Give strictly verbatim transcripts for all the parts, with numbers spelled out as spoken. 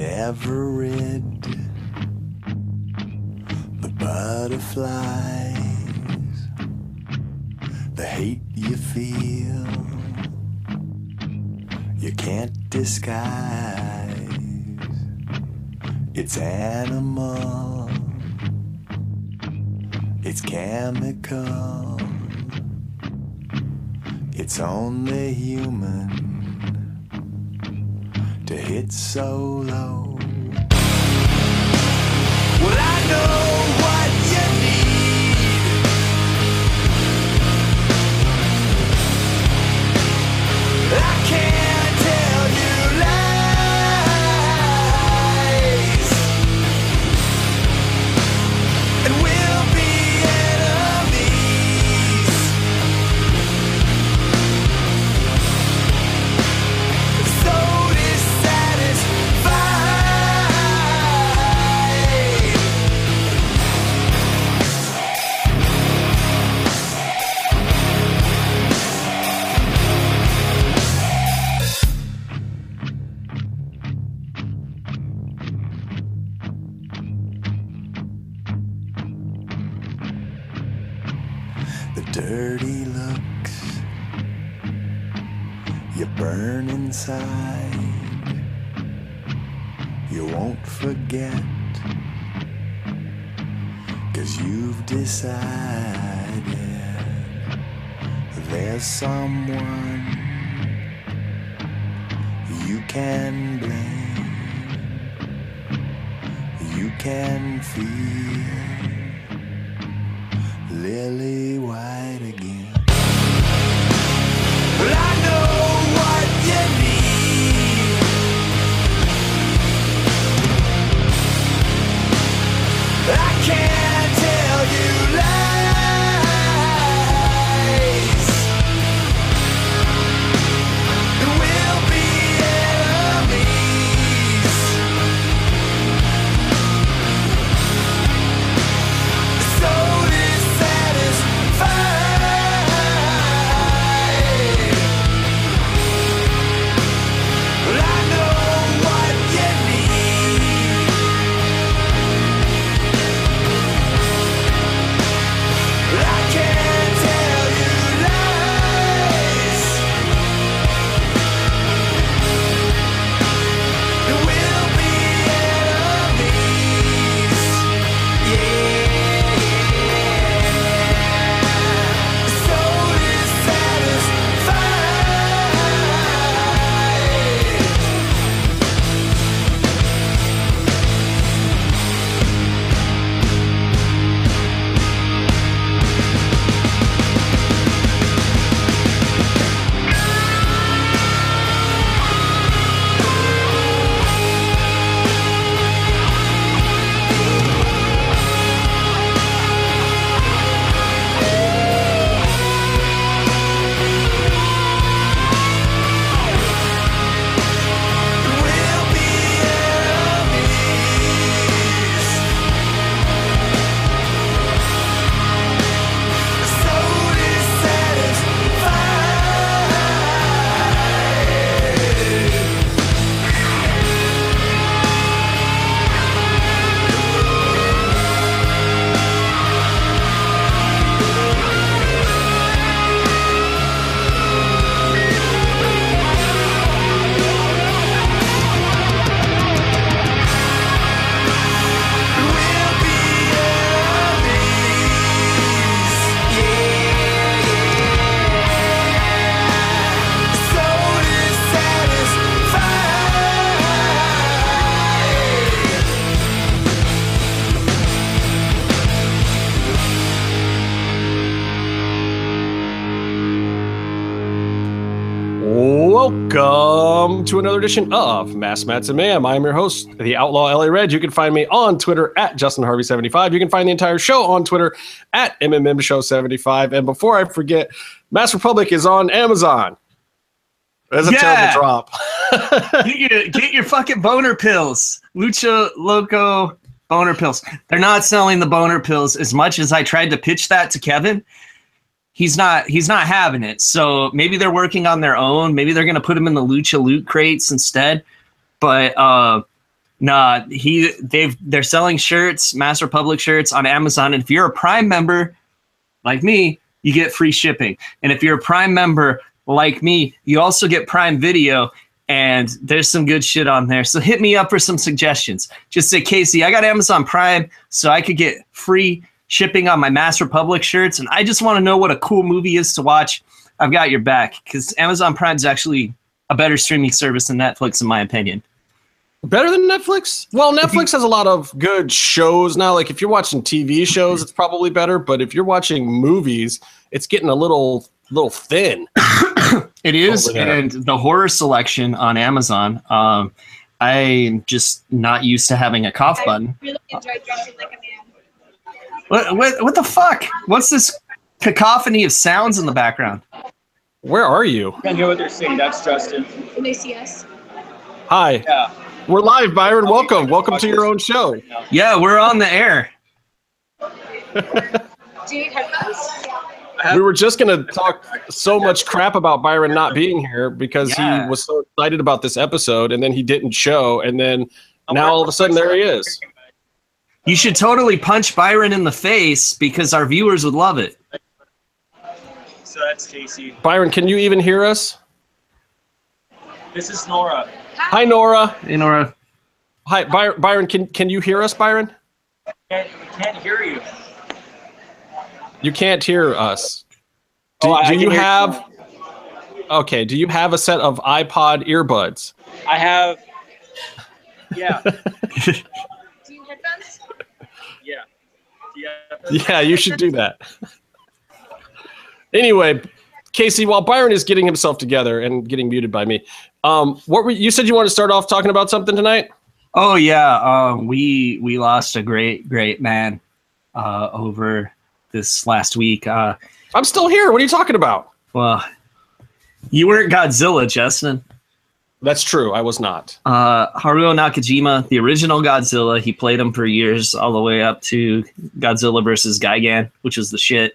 never end. The butterflies, the hate you feel, you can't disguise. It's animal, it's chemical, it's only human to hit so low. Well, I know what you need. I can't tell you lies, and we'll be enemies so dirty looks you burn inside, you won't forget, 'cause you've decided there's someone you can blame, you can feel lily white again. Well, I know what you need. I can't tell you lies, and we'll be enemies so to another edition of Mass Mats and Mayhem. I'm your host, the Outlaw L A Red. You can find me on Twitter at Justin Harvey seventy-five. You can find the entire show on Twitter at M M M Show seventy-five. And before I forget, Masks Republic is on Amazon. That's a yeah. terrible drop. get, your, get your fucking boner pills. Lucha Loco boner pills. They're not selling the boner pills as much as I tried to pitch that to Kevin. He's not he's not having it. So maybe they're working on their own. Maybe they're going to put them in the Lucha Loot crates instead. But uh, Nah, he they've they're selling shirts, Masks Republic shirts on Amazon. And if you're a Prime member like me, you get free shipping. And if you're a Prime member like me, you also get Prime Video. And there's some good shit on there. So hit me up for some suggestions. Just say, Casey, I got Amazon Prime, so I could get free shipping on my Masks Republic shirts. And I just want to know what a cool movie is to watch. I've got your back, because Amazon Prime is actually a better streaming service than Netflix, in my opinion. Better than Netflix? Well, Netflix has a lot of good shows now. Like, if you're watching T V shows, it's probably better. But if you're watching movies, it's getting a little little thin. It is. And the horror selection on Amazon, um, I'm just not used to having a cough button. I really enjoy dressing like a man. What, what, what the fuck? What's this cacophony of sounds in the background? Where are you? I know what they're saying. That's Justin. Can they see us? Hi. Yeah. We're live, Byron. Welcome. Welcome to your own show. Yeah, we're on the air. Do you need headphones? We were just going to talk so much crap about Byron not being here because yeah. he was so excited about this episode, and then he didn't show, and then now all of a sudden there he is. You should totally punch Byron in the face because our viewers would love it. So that's Casey. Byron, can you even hear us? This is Nora. Hi, Nora. Hey, Nora. Hi, By- Byron. Can can you hear us, Byron? We can't, we can't hear you. You can't hear us. Do, oh, do you have? You. Okay. Do you have a set of iPod earbuds? I have. Yeah. Do you have headphones? Yeah. Do you have headphones? Yeah. You should do that. Anyway, Casey, while Byron is getting himself together and getting muted by me, um, what were you said you want to start off talking about something tonight? Oh yeah, uh, we we lost a great great man uh, over this last week. Uh, I'm still here. What are you talking about? Well, you weren't Godzilla, Justin. That's true. I was not. Uh, Haruo Nakajima, the original Godzilla. He played him for years, all the way up to Godzilla versus. Gigan, which was the shit.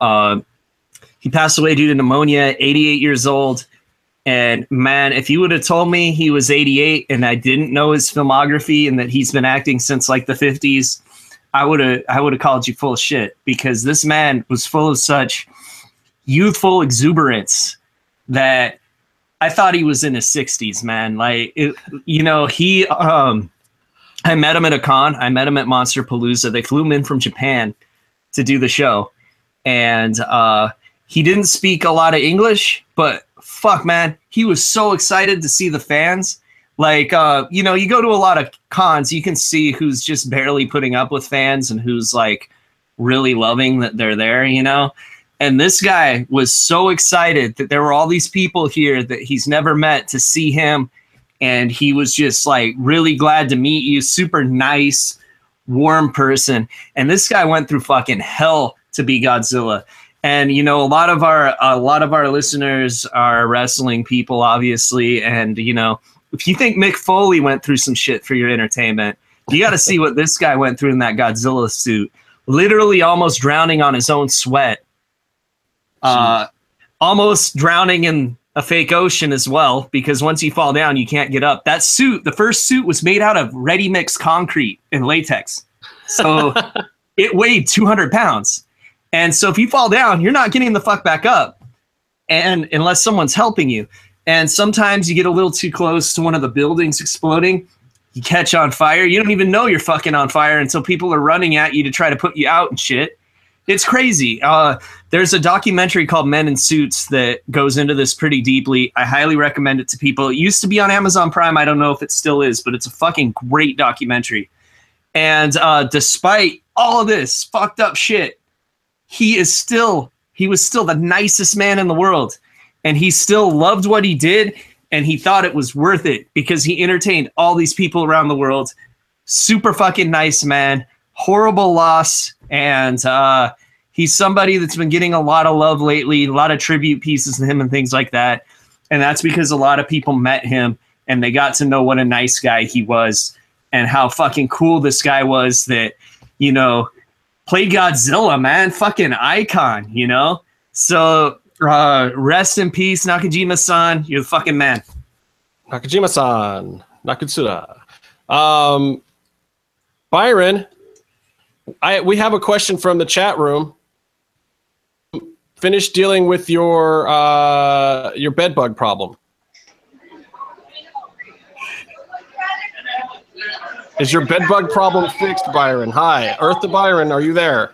Uh, he passed away due to pneumonia, eighty-eight years old. And man, if you would have told me he was eighty-eight and I didn't know his filmography and that he's been acting since like the fifties, I would have I would have called you full of shit, because this man was full of such youthful exuberance that I thought he was in his sixties, man. Like, it, you know, he um, I met him at a con. I met him at Monsterpalooza. They flew him in from Japan to do the show. And uh, he didn't speak a lot of English, but fuck, man, he was so excited to see the fans. Like, uh, you know, you go to a lot of cons, you can see who's just barely putting up with fans and who's like really loving that they're there, you know. And this guy was so excited that there were all these people here that he's never met to see him. And he was just like, really glad to meet you. Super nice, warm person. And this guy went through fucking hell to be Godzilla. And, you know, a lot of our a lot of our listeners are wrestling people, obviously. And, you know, if you think Mick Foley went through some shit for your entertainment, you got to see what this guy went through in that Godzilla suit, literally almost drowning on his own sweat, uh, almost drowning in a fake ocean as well, because once you fall down, you can't get up. That suit, the first suit, was made out of ready mix concrete and latex. So it weighed two hundred pounds. And so if you fall down, you're not getting the fuck back up, and unless someone's helping you. And sometimes you get a little too close to one of the buildings exploding. You catch on fire. You don't even know you're fucking on fire until people are running at you to try to put you out and shit. It's crazy. Uh, there's a documentary called Men in Suits that goes into this pretty deeply. I highly recommend it to people. It used to be on Amazon Prime. I don't know if it still is, but it's a fucking great documentary. And uh, despite all of this fucked up shit, He is still, he was still the nicest man in the world, and he still loved what he did, and he thought it was worth it because he entertained all these people around the world. Super fucking nice man, horrible loss, and uh, he's somebody that's been getting a lot of love lately, a lot of tribute pieces to him and things like that, and that's because a lot of people met him, and they got to know what a nice guy he was, and how fucking cool this guy was that, you know, play Godzilla, man. Fucking icon, you know? So, uh, rest in peace, Nakajima-san. You're the fucking man. Nakajima-san. Nakatsura. Um, Byron, I we have a question from the chat room. Finish dealing with your uh, your bed bug problem. Is your bed bug problem fixed, Byron? Hi, Earth to Byron, are you there?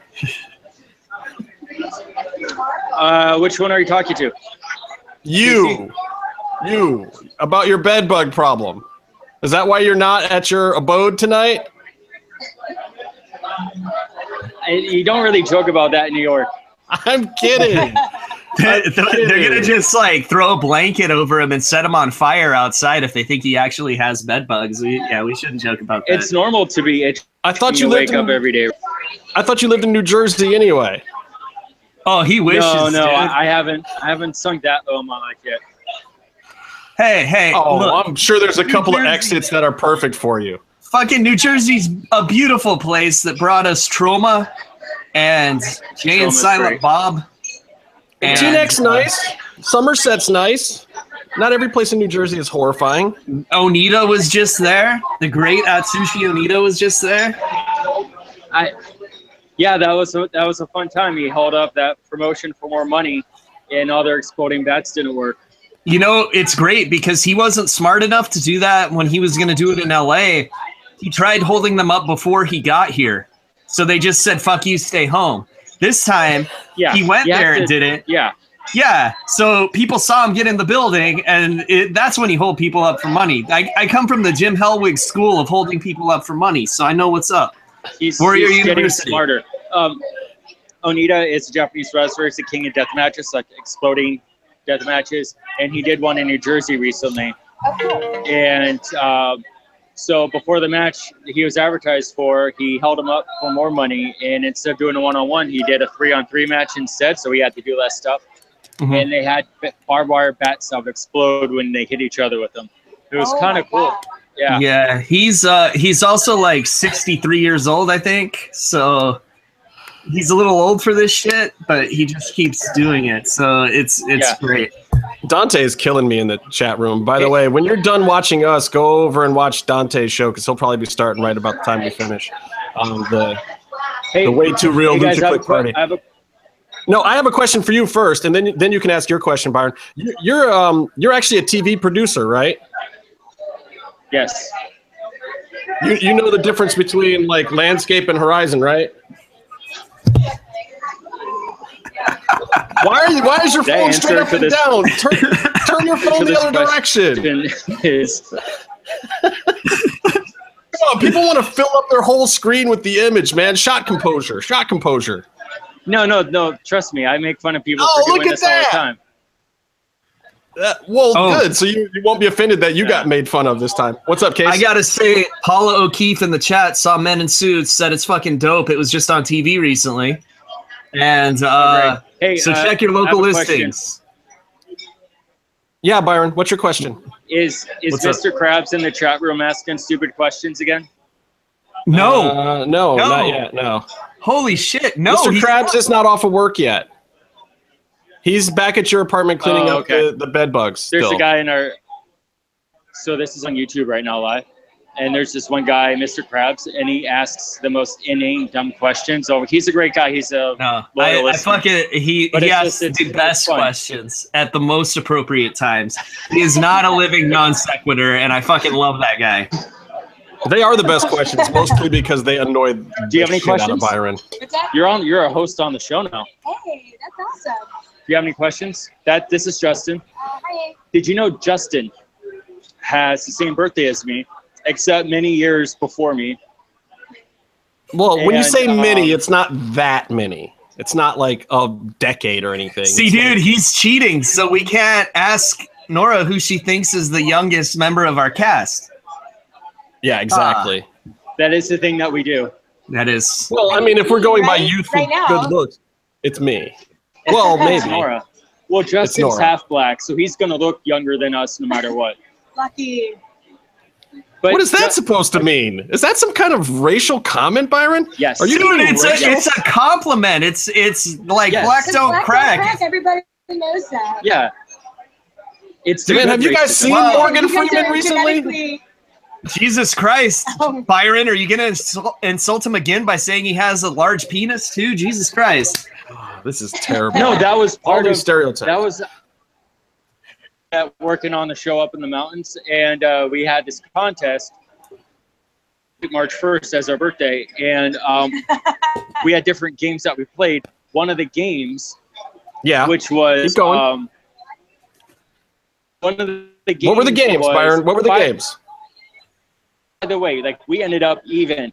Uh, which one are you talking to? You, you, about your bed bug problem. Is that why you're not at your abode tonight? I, you don't really joke about that in New York. I'm kidding. They're, they're gonna just like throw a blanket over him and set him on fire outside if they think he actually has bed bugs. We, yeah, we shouldn't joke about that. It's normal to be itchy. I thought you wake lived in, up every day. I thought you lived in New Jersey anyway. Oh, he wishes. No, no, dude. I haven't. I haven't sunk that low in my life yet. Hey, hey. Oh, look, I'm sure there's a couple New of Jersey exits that are perfect for you. Fucking New Jersey's a beautiful place that brought us Trauma and Jay and Silent Bob. And Teaneck's nice. Somerset's nice. Not every place in New Jersey is horrifying. Oneida was just there. The great Atsushi Oneida was just there. I, yeah, that was a, that was a fun time. He held up that promotion for more money, and all their exploding bats didn't work. You know, it's great because he wasn't smart enough to do that when he was going to do it in L A. He tried holding them up before he got here, so they just said, "Fuck you, stay home." This time, yeah, he went there to, and did it. Yeah. Yeah. So people saw him get in the building, and it, that's when he hold people up for money. I, I come from the Jim Hellwig school of holding people up for money, so I know what's up. He's, Warrior he's getting smarter. Um, Oneida is a Japanese wrestler. He's the king of death matches, like exploding death matches, and he did one in New Jersey recently. Okay. And uh, so before the match he was advertised for, he held him up for more money, and instead of doing a one-on-one, he did a three-on-three match instead, so he had to do less stuff. Mm-hmm. And they had barbed wire bats that explode when they hit each other with them. It was oh kind of cool. God. Yeah. Yeah, he's uh, he's also like sixty-three years old, I think, so he's a little old for this shit, but he just keeps doing it, so it's it's yeah. great. Dante is killing me in the chat room. By the way, when you're done watching us, go over and watch Dante's show, because he'll probably be starting right about the time we finish. Um, the, hey, the Way Too Real hey guys, Lucha I Quick Party. I a- no, I have a question for you first, and then then you can ask your question, Byron. You, you're um you're actually a T V producer, right? Yes. You you know the difference between like landscape and horizon, right? Why are you, why is your phone straight up and this, down? Turn, turn your phone the other direction. Is... Come on, people want to fill up their whole screen with the image, man. Shot composure. Shot composure. No, no, no. Trust me, I make fun of people oh, for doing look at this that. all the time. Uh, well, oh. good. So you, you won't be offended that you yeah. got made fun of this time. What's up, Casey? I gotta say, Paula O'Keefe in the chat saw Men in Suits, said it's fucking dope. It was just on T V recently. And uh, hey, so uh, check your local listings. Question. Yeah, Byron, what's your question? Is is what's Mister Up? Krabs in the chat room asking stupid questions again? No, uh, no, no, not yet. No. Holy shit! No, Mister Krabs is not off of work yet. He's back at your apartment cleaning oh, okay. up the, the bed bugs. There's still. a guy in our. So this is on YouTube right now live. And there's this one guy, Mister Krabs, and he asks the most inane, dumb questions. Oh, he's a great guy. He's a no, loyal I, listener. I fucking, he, he asks just, the best questions at the most appropriate times. He is not a living non sequitur, and I fucking love that guy. They are the best questions, mostly because they annoy Do you have any questions, Byron? You're on. You're a host on the show now. Hey, that's awesome. Do you have any questions? That this is Justin. Uh, hi. Did you know Justin has the same birthday as me? Except many years before me. Well, and, when you say um, many, it's not that many. It's not like a decade or anything. See, it's dude, like, he's cheating, so we can't ask Nora who she thinks is the youngest member of our cast. Yeah, exactly. Uh, that is the thing that we do. That is. Well, I mean, if we're going right, by youth right with good looks, it's me. Well, maybe. Nora. Well, Justin's half black, so he's going to look younger than us no matter what. Lucky. But what is that just, supposed to mean? Is that some kind of racial comment, Byron? Yes. Are you doing it's a, it's a compliment. It's it's like yes. black don't black crack. crack. Everybody knows that. Yeah. It's. Man, have you guys seen well, Morgan Freeman recently? Jesus Christ. Byron, are you going to insult, insult him again by saying he has a large penis too? Jesus Christ. Oh, this is terrible. No, that was part of stereotype. That was uh, working on the show up in the mountains, and uh, we had this contest March first as our birthday, and um, we had different games that we played. One of the games, yeah, which was – um, one of the games. What were the games, was, Byron? What were the by, games? By the way, like, we ended up even.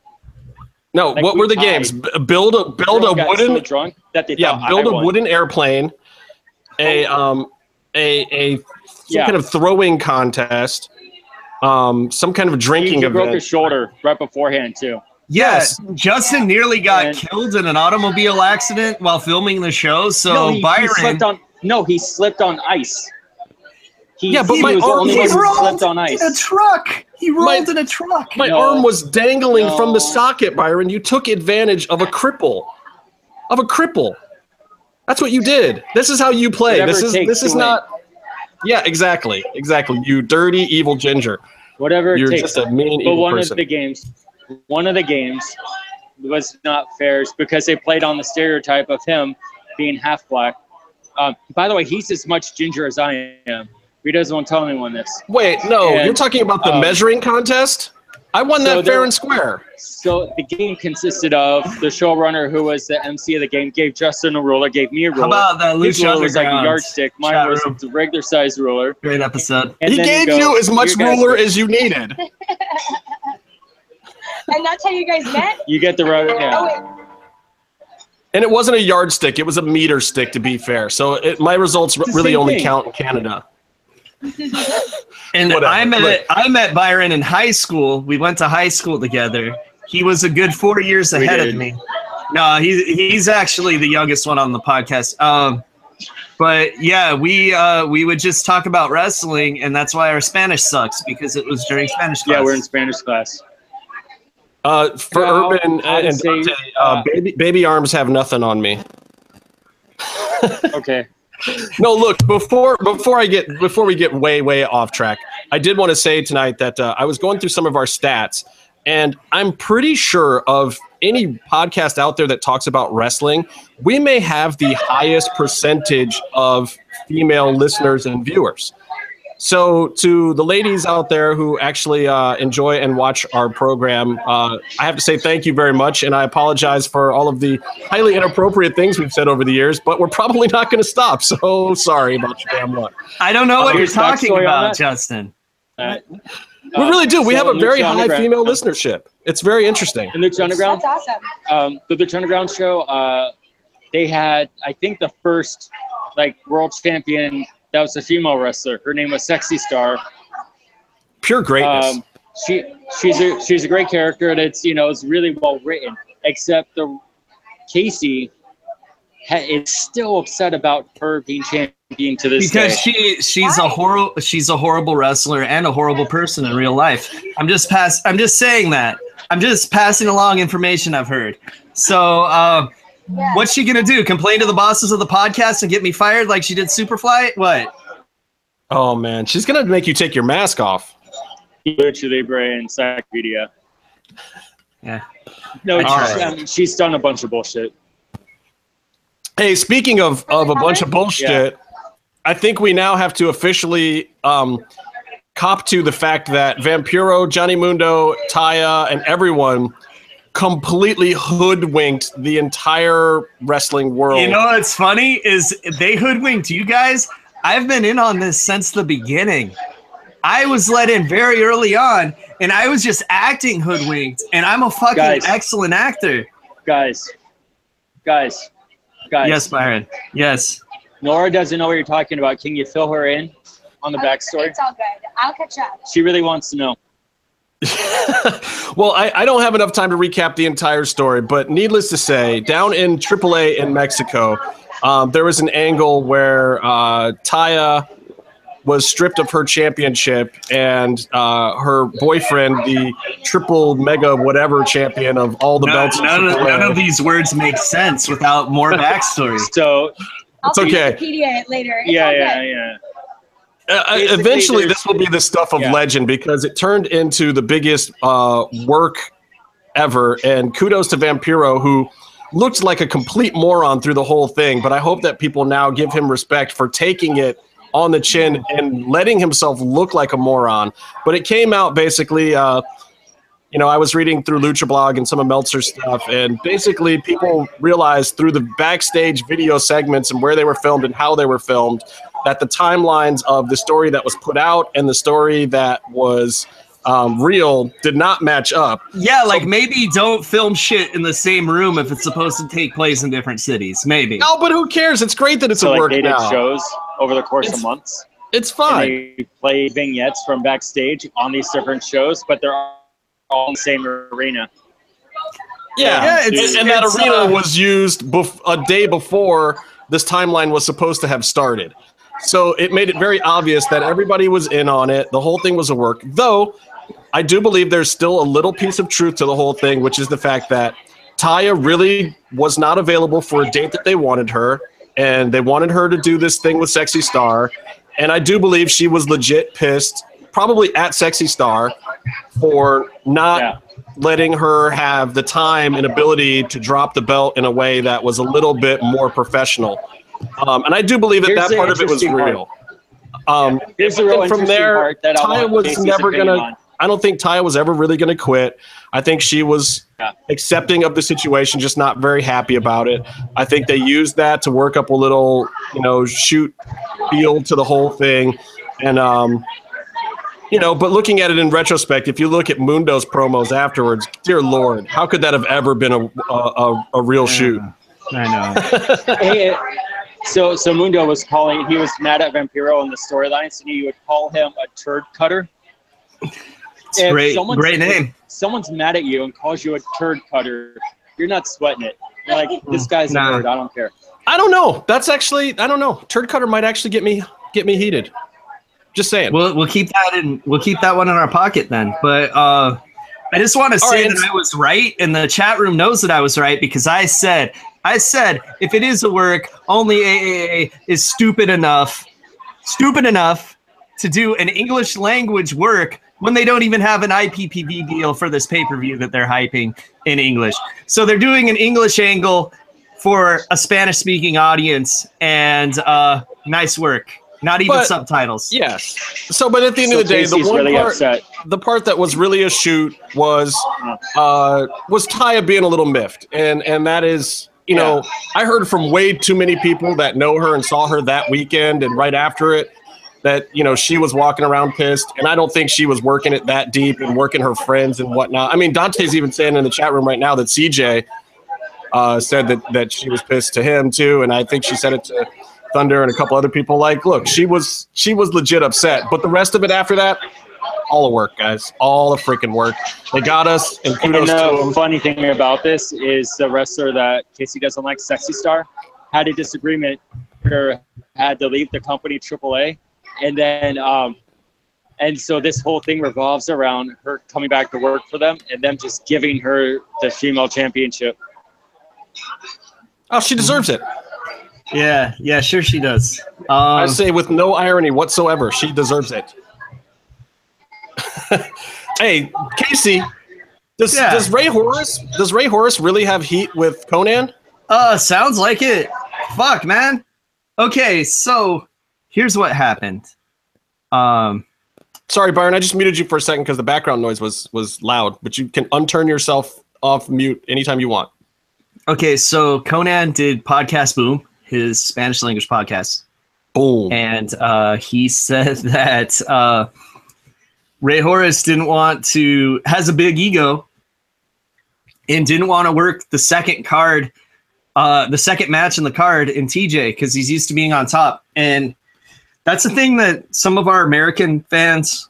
No, like, what we were the tied. games? Build a build a wooden. So drunk that they yeah, build I a won. wooden airplane. A um a a some yeah. kind of throwing contest. Um, some kind of drinking he, he event. He broke his shoulder right beforehand too. Yes, yes. Justin yeah. nearly got and, killed in an automobile accident while filming the show. So no, he, Byron. He slipped on, no, he slipped on ice. He, yeah, but he my arm he rolled on ice. in a truck. He rolled my, in a truck. My no. arm was dangling no. from the socket, Byron. You took advantage of a cripple, of a cripple. That's what you did. This is how you play. Whatever this is this is not. Win. Yeah, exactly, exactly. You dirty, evil ginger. Whatever. You're it takes. just a mean, but evil one person. Of the games, one of the games was not fair because they played on the stereotype of him being half black. Um, by the way, he's as much ginger as I am. He doesn't want to tell anyone this. Wait, no, and, you're talking about the um, measuring contest? I won so that fair and square. So the game consisted of the showrunner, who was the M C of the game, gave Justin a ruler, gave me a ruler. How about that Lucha Underground? His ruler was like a yardstick. Mine was a regular size ruler. Great episode. And he gave goes, you as much ruler as you needed. And that's how you guys met? You get the road now. Oh, and it wasn't a yardstick. It was a meter stick, to be fair. So it, my results really only thing. count in Canada. And Whatever. I met Look. I met Byron in high school. We went to high school together. He was a good four years we ahead did. of me. No, he's he's actually the youngest one on the podcast. Um, but yeah, we uh, we would just talk about wrestling, and that's why our Spanish sucks, because it was during Spanish class. Yeah, we're in Spanish class. Uh, for no, Urban uh, and say, Dante, uh, uh, baby baby arms have nothing on me. Okay. No, look, before before I get before we get way way off track, I did want to say tonight that uh, I was going through some of our stats, and I'm pretty sure of any podcast out there that talks about wrestling, we may have the highest percentage of female listeners and viewers. So to the ladies out there who actually uh, enjoy and watch our program, uh, I have to say thank you very much, and I apologize for all of the highly inappropriate things we've said over the years, but we're probably not going to stop, so sorry about your damn luck. I don't know uh, what you're talking about, Justin. Uh, we really do. We so have a very high female listenership. It's very interesting. The Lucha Underground, that's awesome. Um, the Lucha Underground show, uh, they had, I think, the first like world champion. That was a female wrestler. Her name was Sexy Star. Pure greatness. Um, she she's a she's a great character, and it's, you know, it's really well written. Except the Casey ha, is still upset about her being champion to this because day. she she's a horrible she's a horrible wrestler and a horrible person in real life. I'm just pass I'm just saying that. I'm just passing along information I've heard. So. Uh, Yeah. What's she gonna do? Complain to the bosses of the podcast and get me fired like she did Superfly? What? Oh man, she's gonna make you take your mask off. Literally, Brian Sackpedia. Yeah. No, she, right. I mean, she's done a bunch of bullshit. Hey, speaking of of a bunch of bullshit, yeah. I think we now have to officially um, cop to the fact that Vampiro, Johnny Mundo, Taya, and everyone completely hoodwinked the entire wrestling world. You know what's funny is they hoodwinked you guys. I've been in on this since the beginning. I was let in very early on, and I was just acting hoodwinked, and I'm a fucking guys. excellent actor. Guys. Guys. Guys. Yes, Byron. Yes. Laura doesn't know what you're talking about. Can you fill her in on the okay, backstory? It's all good. I'll catch up. She really wants to know. Well, I, I don't have enough time to recap the entire story, but needless to say, down in triple A in Mexico, um, there was an angle where uh, Taya was stripped of her championship, and uh, her boyfriend, the triple mega whatever champion of all the no, belts. None of, none of these words make sense without more backstory. So I'll it's okay. Wikipedia it later. It's yeah, yeah, yeah. Uh, eventually, this will be the stuff of yeah. legend because it turned into the biggest uh, work ever. And kudos to Vampiro, who looked like a complete moron through the whole thing. But I hope that people now give him respect for taking it on the chin and letting himself look like a moron. But it came out basically, uh, you know, I was reading through Lucha Blog and some of Meltzer's stuff. And basically, people realized through the backstage video segments and where they were filmed and how they were filmed, that the timelines of the story that was put out and the story that was um, real did not match up. Yeah, like so, maybe don't film shit in the same room if it's supposed to take place in different cities. Maybe. No, but who cares? It's great that it's so a like work they did now. Shows over the course it's, of months. It's fine. They play vignettes from backstage on these different shows, but they're all in the same arena. Yeah, yeah it's, and, and that it's, arena uh, was used bef- a day before this timeline was supposed to have started. So it made it very obvious that everybody was in on it. The whole thing was a work. Though, I do believe there's still a little piece of truth to the whole thing, which is the fact that Taya really was not available for a date that they wanted her, and they wanted her to do this thing with Sexy Star. And I do believe she was legit pissed, probably at Sexy Star, for not yeah. letting her have the time and ability to drop the belt in a way that was a little bit more professional. Um, and I do believe that Here's that part of it was real. Um, yeah. the real from there, Taya was never going to, I don't think Taya was ever really going to quit. I think she was yeah. accepting of the situation, just not very happy about it. I think they used that to work up a little, you know, shoot feel to the whole thing. And, um, you know, but looking at it in retrospect, if you look at Mundo's promos afterwards, dear Lord, how could that have ever been a, a, a, a real yeah. shoot? I know. hey, So, so Mundo was calling. He was mad at Vampiro in the storyline, so he would call him a turd cutter. It's if great, great name. Someone's mad at you and calls you a turd cutter. You're not sweating it. You're like this guy's nah. a turd. I don't care. I don't know. That's actually. I don't know. Turd cutter might actually get me get me heated. Just saying. We'll we'll keep that in. We'll keep that one in our pocket then. But uh, I just want to say right, that I was right, and the chat room knows that I was right because I said. I said, if it is a work, only triple A is stupid enough, stupid enough to do an English language work when they don't even have an I P P V deal for this pay-per-view that they're hyping in English. So they're doing an English angle for a Spanish-speaking audience, and uh, nice work. Not even but, subtitles. Yes. So, but at the end so of the day, Casey's the one really part, upset. the part that was really a shoot was uh, was Taya being a little miffed, and and that is. You know, yeah. I heard from way too many people that know her and saw her that weekend and right after it that, you know, she was walking around pissed. And I don't think she was working it that deep and working her friends and whatnot. I mean, Dante's even saying in the chat room right now that C J uh, said that, that she was pissed to him, too. And I think she said it to Thunder and a couple other people like, look, she was she was legit upset. But the rest of it after that, all the work, guys. All the freaking work. They got us, and kudos and the to them. Funny thing about this is the wrestler that Casey doesn't like, Sexy Star, had a disagreement or had to leave the company triple A, and then um, and so this whole thing revolves around her coming back to work for them and them just giving her the female championship. Oh, she deserves it. Yeah, yeah, sure she does. Um, I say with no irony whatsoever, she deserves it. Hey, Casey, does yeah. does Ray Horace does Ray Horace really have heat with Conan? Uh, sounds like it. Fuck, man. Okay, so here's what happened. Um, sorry, Byron, I just muted you for a second because the background noise was was loud. But you can unturn yourself off mute anytime you want. Okay, so Conan did Podcast Boom, his Spanish language podcast. Boom, and uh, he said that. Uh, Ray Horace didn't want to, has a big ego and didn't want to work the second card, uh, the second match in the card in T J because he's used to being on top. And that's the thing that some of our American fans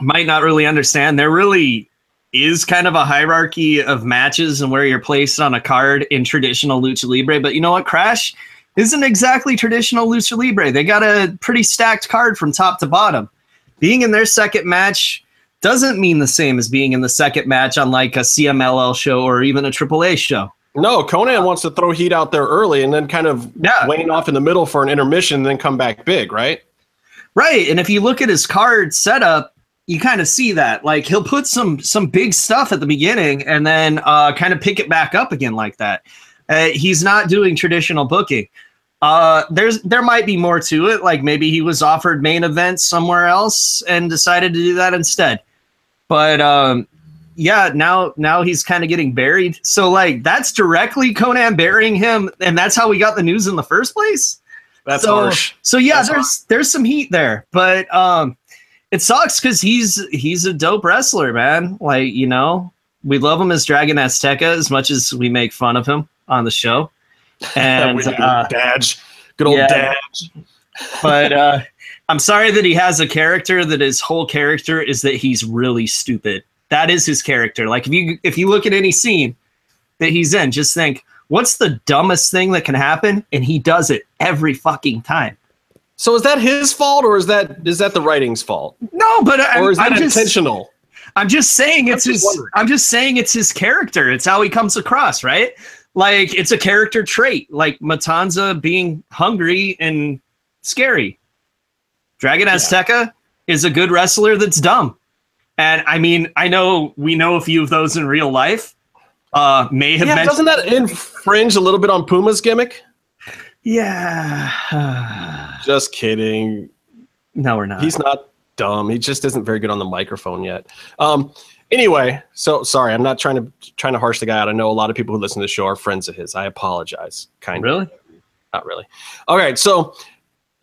might not really understand. There really is kind of a hierarchy of matches and where you're placed on a card in traditional Lucha Libre. But you know what? Crash isn't exactly traditional Lucha Libre. They got a pretty stacked card from top to bottom. Being in their second match doesn't mean the same as being in the second match on like a C M L L show or even a triple A show. No, Conan wants to throw heat out there early and then kind of yeah. wane off in the middle for an intermission and then come back big, right? Right. And if you look at his card setup, you kind of see that. Like, he'll put some some big stuff at the beginning and then uh, kind of pick it back up again like that. Uh, he's not doing traditional booking. Uh, there's there might be more to it. Like, maybe he was offered main events somewhere else and decided to do that instead. But um, yeah, now now he's kind of getting buried. So like, that's directly Conan burying him, and that's how we got the news in the first place. That's so harsh. So yeah, that's there's harsh. There's some heat there, but um, it sucks because he's he's a dope wrestler, man. Like, you know, we love him as Dragon Azteca as much as we make fun of him on the show. And uh, Dadge, good old yeah. Dadge. But uh, I'm sorry that he has a character that his whole character is that he's really stupid. That is his character. Like, if you if you look at any scene that he's in, just think, what's the dumbest thing that can happen? And he does it every fucking time. So is that his fault, or is that is that the writing's fault? No, but I'm, or is that I'm intentional? Just, I'm just saying it's I'm just his. I'm just saying it's his character. It's how he comes across, right? Like, it's a character trait, like Matanza being hungry and scary. Dragon Azteca yeah. is a good wrestler that's dumb. And, I mean, I know we know a few of those in real life. Uh, may have yeah, mentioned- doesn't that infringe a little bit on Puma's gimmick? Yeah. Just kidding. No, we're not. He's not dumb. He just isn't very good on the microphone yet. Um Anyway, so sorry, I'm not trying to trying to harsh the guy out. I know a lot of people who listen to the show are friends of his. I apologize. Kind really? of. Really? Not really. All right, so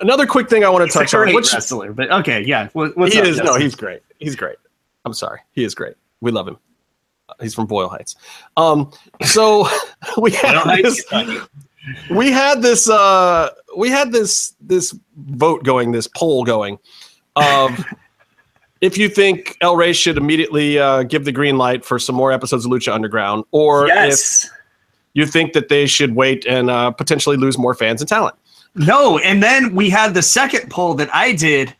another quick thing I want to he's touch a great on. Which wrestler, but okay, yeah. What, what's he up, is Justin? No, he's great. He's great. I'm sorry, he is great. We love him. He's from Boyle Heights. Um, so we had this. We had this. Uh, we had this this vote going. This poll going. Of. If you think El Rey should immediately uh, give the green light for some more episodes of Lucha Underground, or yes. if you think that they should wait and uh, potentially lose more fans and talent. No, and then we had the second poll that I did,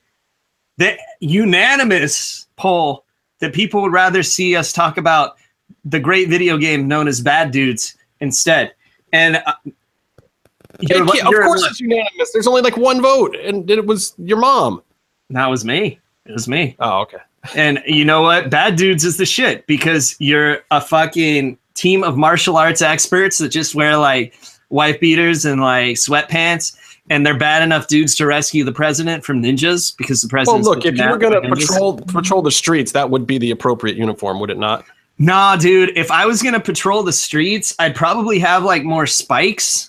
the unanimous poll that people would rather see us talk about the great video game known as Bad Dudes instead. And uh, you're, of you're, course it's unanimous. There's only like one vote, and it was your mom. That was me. It was me. Oh, okay. And you know what? Bad Dudes is the shit because you're a fucking team of martial arts experts that just wear like wife beaters and like sweatpants, and they're bad enough dudes to rescue the president from ninjas because the president. Well, look, if you were gonna patrol patrol the streets, that would be the appropriate uniform, would it not? Nah, dude. If I was gonna patrol the streets, I'd probably have like more spikes.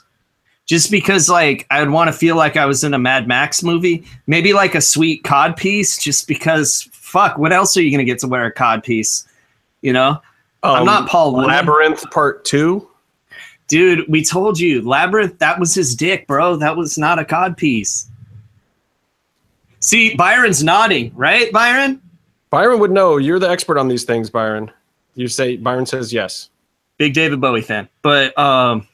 Just because, like, I would want to feel like I was in a Mad Max movie. Maybe, like, a sweet cod piece, just because, fuck, what else are you going to get to wear a cod piece? You know? Um, I'm not Paul London. Labyrinth Part two? Dude, we told you. Labyrinth, that was his dick, bro. That was not a cod piece. See, Byron's nodding, right, Byron? Byron would know. You're the expert on these things, Byron. You say, Byron says yes. Big David Bowie fan. But, um,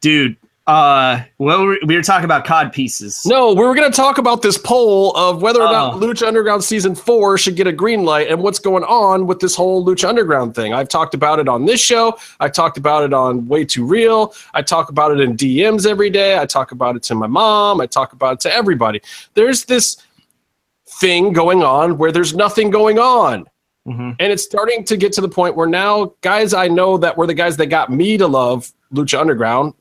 dude. Uh, well, we were talking about cod pieces. No, we were going to talk about this poll of whether or oh. not Lucha Underground Season four should get a green light and what's going on with this whole Lucha Underground thing. I've talked about it on this show. I talked about it on Way Too Real. I talk about it in D Ms every day. I talk about it to my mom. I talk about it to everybody. There's this thing going on where there's nothing going on. Mm-hmm. And it's starting to get to the point where now, guys I know that were the guys that got me to love Lucha Underground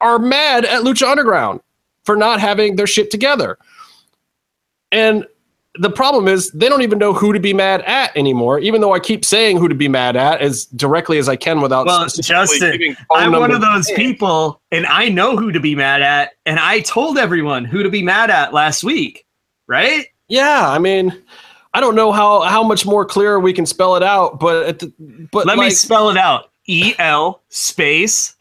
are mad at Lucha Underground for not having their shit together. And the problem is they don't even know who to be mad at anymore, even though I keep saying who to be mad at as directly as I can without... Well, Justin, I'm one of those people, and I know who to be mad at, and I told everyone who to be mad at last week, right? Yeah, I mean... I don't know how, how much more clear we can spell it out, but... but Let like, me spell it out. E L space...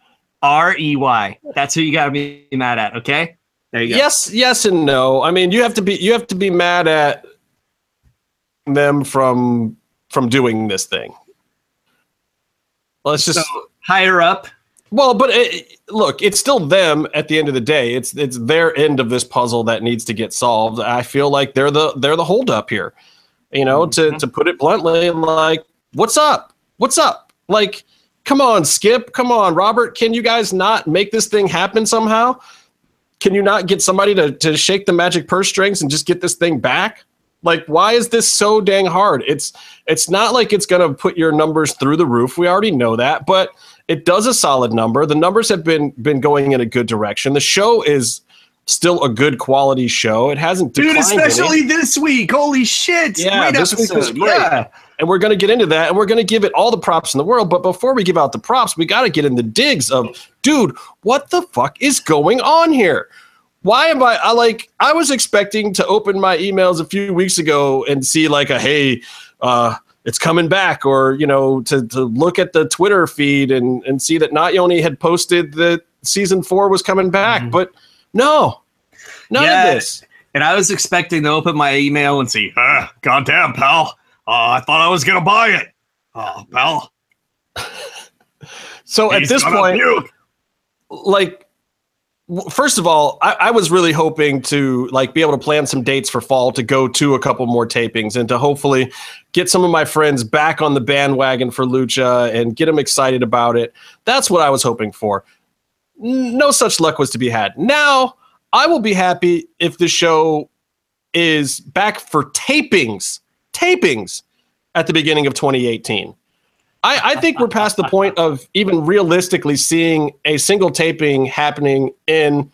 R E Y. That's who you gotta be mad at, okay? There you go. Yes, yes and no. I mean, you have to be you have to be mad at them from from doing this thing. Let's just so, higher up. Well, but it, look, it's still them at the end of the day. It's it's their end of this puzzle that needs to get solved. I feel like they're the they're the holdup here. You know, mm-hmm. to to put it bluntly, like, what's up? What's up? Like, come on, Skip. Come on, Robert. Can you guys not make this thing happen somehow? can you not get somebody to, to shake the magic purse strings and just get this thing back? Like, why is this so dang hard? It's it's not like it's going to put your numbers through the roof. We already know that, but it does a solid number. The numbers have been been going in a good direction. The show is still a good quality show. It hasn't declined. Dude, especially any. this week. Holy shit. Yeah, great this episode. week was great. Yeah. And we're going to get into that, and we're going to give it all the props in the world. But before we give out the props, we got to get in the digs of, dude, what the fuck is going on here? Why am I, I like, I was expecting to open my emails a few weeks ago and see like a, hey, uh, it's coming back, or, you know, to, to look at the Twitter feed and, and see that Nayoni had posted that season four was coming back. Mm. But no, none yeah. of this. And I was expecting to open my email and see, ah, goddamn, pal. Uh, I thought I was going to buy it. Oh, pal. So He's at this point, puke. like, First of all, I, I was really hoping to like be able to plan some dates for fall to go to a couple more tapings and to hopefully get some of my friends back on the bandwagon for Lucha and get them excited about it. That's what I was hoping for. No such luck was to be had. Now, I will be happy if the show is back for tapings, tapings at the beginning of twenty eighteen. I, I think we're past the point of even realistically seeing a single taping happening in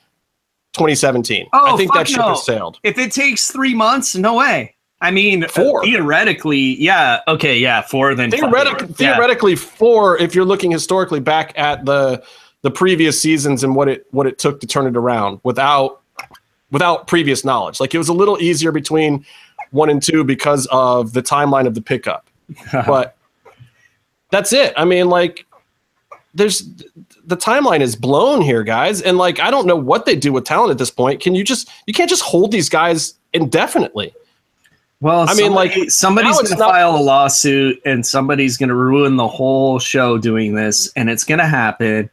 twenty seventeen. Oh, I think fuck that ship no. has sailed. If it takes three months, no way. I mean, four. theoretically, yeah. Okay, yeah, four then. Theoretic- five. Theoretically, yeah. four, if you're looking historically back at the the previous seasons and what it what it took to turn it around without without previous knowledge. Like, it was a little easier between one and two because of the timeline of the pickup. But... that's it. I mean, like, there's the timeline is blown here, guys. And like, I don't know what they do with talent at this point. Can you just, you can't just hold these guys indefinitely. Well, I mean, like, somebody's going to file a lawsuit and somebody's going to ruin the whole show doing this, and it's going to happen.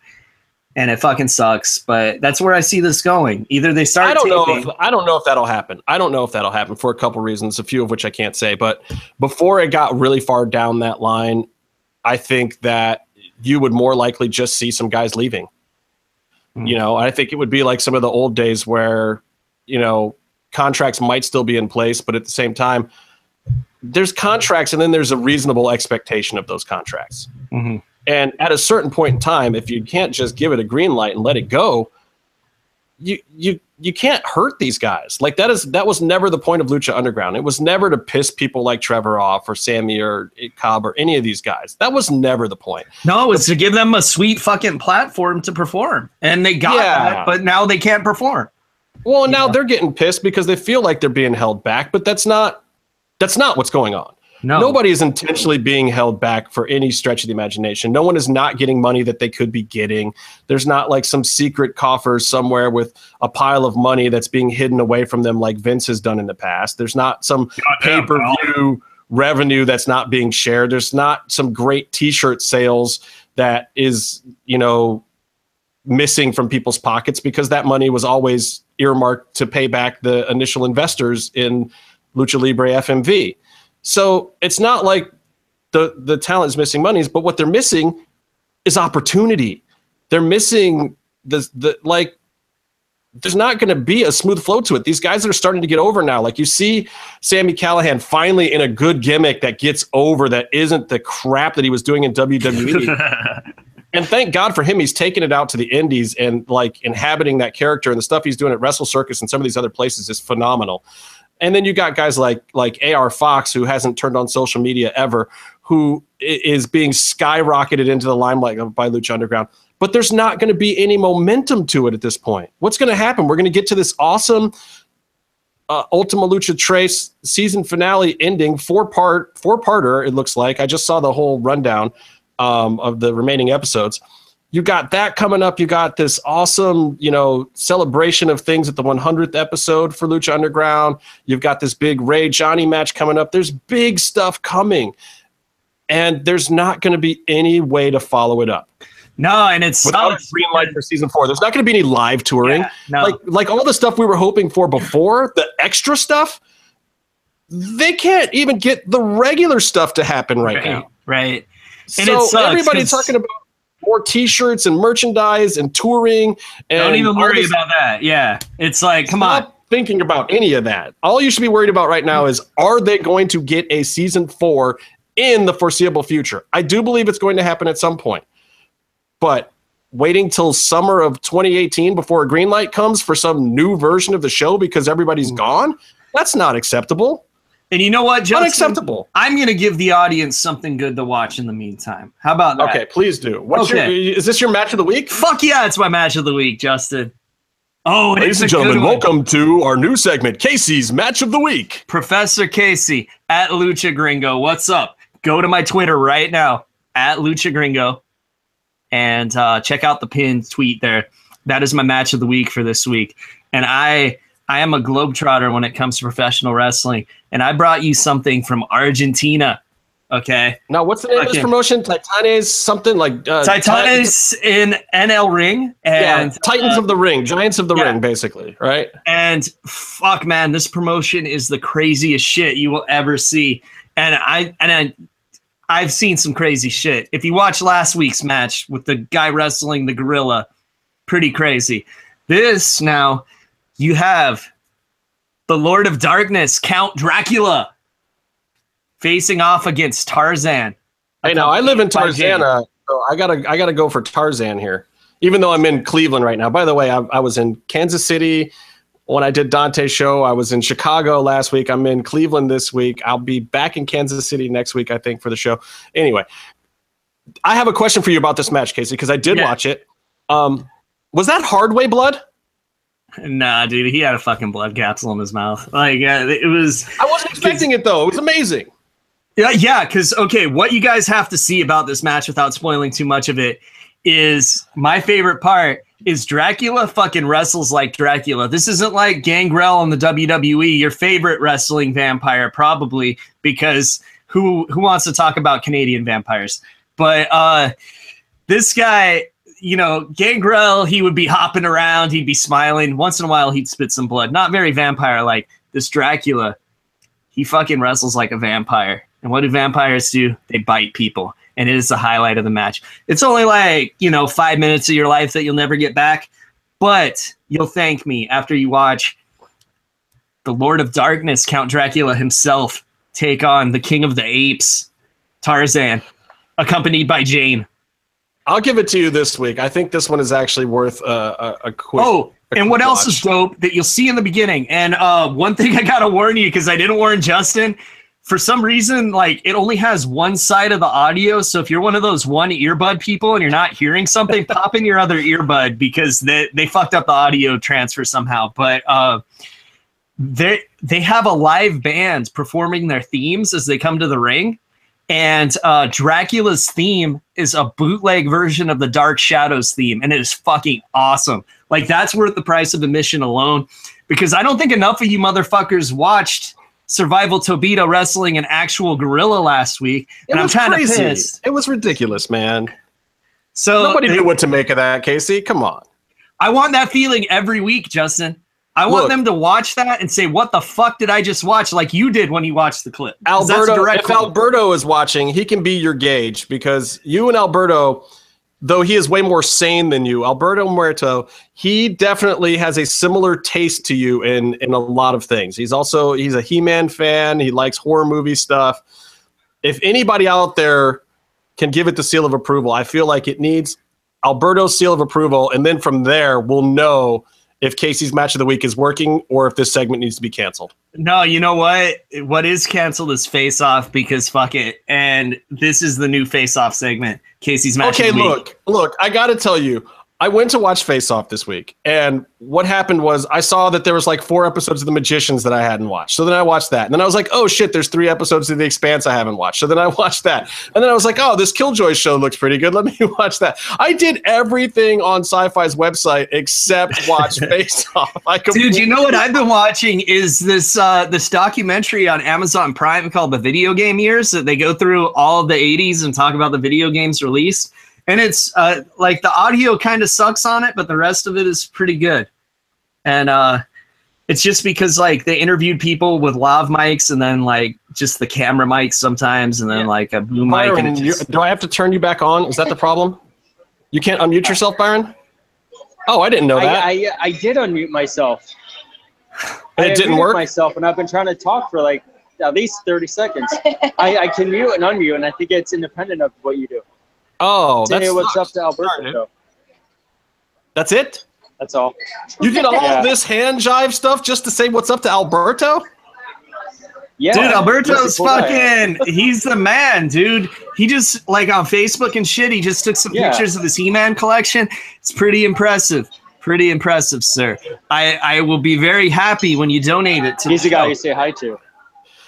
And it fucking sucks, but that's where I see this going. Either they start. I don't taping. know. If, I don't know if that'll happen. I don't know if that'll happen for a couple reasons, a few of which I can't say. But before it got really far down that line, I think that you would more likely just see some guys leaving. Mm. You know, I think it would be like some of the old days where, you know, contracts might still be in place, but at the same time, there's contracts and then there's a reasonable expectation of those contracts. Mm-hmm. And at a certain point in time, if you can't just give it a green light and let it go, you you you can't hurt these guys. Like, that is that was never the point of Lucha Underground. It was never to piss people like Trevor off or Sammy or Cobb or any of these guys. That was never the point. No, it was the, to give them a sweet fucking platform to perform. And they got yeah. that, but now they can't perform. Well, and yeah. now they're getting pissed because they feel like they're being held back, but that's not that's not what's going on. No. Nobody is intentionally being held back for any stretch of the imagination. No one is not getting money that they could be getting. There's not like some secret coffers somewhere with a pile of money that's being hidden away from them like Vince has done in the past. There's not some pay-per-view revenue that's not being shared. There's not some great t-shirt sales that is, you know, missing from people's pockets because that money was always earmarked to pay back the initial investors in Lucha Libre F M V. So it's not like the, the talent is missing monies, but what they're missing is opportunity. They're missing the, the like, there's not going to be a smooth flow to it. These guys are starting to get over now. Like, you see Sami Callihan finally in a good gimmick that gets over, that isn't the crap that he was doing in W W E. And thank God for him. He's taking it out to the indies and like inhabiting that character, and the stuff he's doing at Wrestle Circus and some of these other places is phenomenal. And then you got guys like like A R Fox, who hasn't turned on social media ever, who is being skyrocketed into the limelight by Lucha Underground. But there's not going to be any momentum to it at this point. What's going to happen? We're going to get to this awesome uh, Ultima Lucha Tres season finale ending, four-part, four-parter, it looks like. I just saw the whole rundown um, of the remaining episodes. You got that coming up. You got this awesome, you know, celebration of things at the one hundredth episode for Lucha Underground. You've got this big Ray Johnny match coming up. There's big stuff coming. And there's not going to be any way to follow it up. No, and it's without a green light for season four. There's not going to be any live touring. Yeah, no. Like like all the stuff we were hoping for before, the extra stuff, they can't even get the regular stuff to happen right, right now. Right. And so it sucks, everybody's talking about more T-shirts and merchandise and touring. And don't even worry artists. about that. Yeah, it's like, come Stop on. Thinking about any of that. All you should be worried about right now is, are they going to get a season four in the foreseeable future? I do believe it's going to happen at some point, but waiting till summer of twenty eighteen before a green light comes for some new version of the show because everybody's gone, that's not acceptable. And you know what, Justin? Unacceptable. I'm going to give the audience something good to watch in the meantime. How about that? Okay, please do. What's okay. your, is this your match of the week? Fuck yeah, it's my match of the week, Justin. Oh, ladies and gentlemen, welcome to our new segment, Casey's Match of the Week. Professor Casey, at Lucha Gringo, what's up? Go to my Twitter right now, at Lucha Gringo, and uh, check out the pinned tweet there. That is my match of the week for this week. And I... I am a globetrotter when it comes to professional wrestling, and I brought you something from Argentina, okay? Now, what's the name okay. of this promotion? Titanes something like... Uh, Titanes Tit- in N L Ring. And, yeah, Titans uh, of the Ring, Giants of the yeah. Ring, basically, right? And fuck, man, this promotion is the craziest shit you will ever see. And, I, and I, I've seen some crazy shit. If you watch last week's match with the guy wrestling the gorilla, pretty crazy. This now... You have the Lord of Darkness, Count Dracula, facing off against Tarzan. I know. I live in Tarzana, so I gotta, I gotta go for Tarzan here. Even though I'm in Cleveland right now. By the way, I, I was in Kansas City when I did Dante's show. I was in Chicago last week. I'm in Cleveland this week. I'll be back in Kansas City next week, I think, for the show. Anyway, I have a question for you about this match, Casey, because I did yeah. watch it. Um, was that Hardway blood? Nah, dude, he had a fucking blood capsule in his mouth. Like, uh, it was... I wasn't expecting it, though. It was amazing. Yeah, yeah, because, okay, what you guys have to see about this match without spoiling too much of it is my favorite part is Dracula fucking wrestles like Dracula. This isn't like Gangrel in the W W E, your favorite wrestling vampire, probably, because who, who wants to talk about Canadian vampires? But uh, this guy... You know, Gangrel, he would be hopping around. He'd be smiling. Once in a while, he'd spit some blood. Not very vampire-like. This Dracula, he fucking wrestles like a vampire. And what do vampires do? They bite people. And it is the highlight of the match. It's only like, you know, five minutes of your life that you'll never get back. But you'll thank me after you watch the Lord of Darkness, Count Dracula himself, take on the King of the Apes, Tarzan, accompanied by Jane. I'll give it to you this week. I think this one is actually worth uh, a, a quick Oh, a and quick what else watch. Is dope that you'll see in the beginning? And uh, one thing I got to warn you, because I didn't warn Justin, for some reason, like it only has one side of the audio. So if you're one of those one earbud people and you're not hearing something, pop in your other earbud because they, they fucked up the audio transfer somehow. But uh, they they have a live band performing their themes as they come to the ring. And uh, Dracula's theme is a bootleg version of the Dark Shadows theme, and it is fucking awesome. Like, that's worth the price of admission alone, because I don't think enough of you motherfuckers watched Survival Tobito wrestling an actual gorilla last week, it and I'm kind of pissed. It was ridiculous, man. So nobody knew what to make of that, Casey. Come on. I want that feeling every week, Justin. I want Look, them to watch that and say, what the fuck did I just watch? Like you did when you watched the clip. Alberto, if clip. Alberto is watching, he can be your gauge because you and Alberto, though he is way more sane than you, Alberto Muerto, he definitely has a similar taste to you in, in a lot of things. He's also, he's a He-Man fan. He likes horror movie stuff. If anybody out there can give it the seal of approval, I feel like it needs Alberto's seal of approval. And then from there, we'll know if Casey's match of the week is working or if this segment needs to be canceled. No, you know what? What is canceled is Face Off because fuck it. And this is the new Face Off segment. Casey's match okay, of the week. Okay, look, look, I got to tell you, I went to watch Face Off this week. And what happened was I saw that there was like four episodes of The Magicians that I hadn't watched. So then I watched that. And then I was like, oh shit, there's three episodes of The Expanse I haven't watched. So then I watched that. And then I was like, oh, this Killjoy show looks pretty good. Let me watch that. I did everything on Sci-Fi's website except watch Face Off. I completely- Dude, you know what I've been watching is this uh, this documentary on Amazon Prime called The Video Game Years. So they go through all of the eighties and talk about the video games released. And it's uh, like the audio kind of sucks on it, but the rest of it is pretty good. And uh, it's just because like they interviewed people with lav mics and then like just the camera mics sometimes and then yeah. like a boom Byron, mic. And it just... Do I have to turn you back on? Is that the problem? You can't unmute yourself, Byron? Oh, I didn't know that. I, I, I did unmute myself. And it I didn't work? Myself, and I've been trying to talk for like at least thirty seconds. I, I can mute and unmute, and I think it's independent of what you do. Oh, that's Today, what's up to Alberto. Though. That's it? That's all. You did all yeah. this hand jive stuff just to say what's up to Alberto? Yeah, dude, Alberto's fucking, he's the man, dude. He just, like, on Facebook and shit, he just took some yeah. pictures of his He-Man collection. It's pretty impressive. Pretty impressive, sir. I, I will be very happy when you donate it to He's the, the guy you say hi to.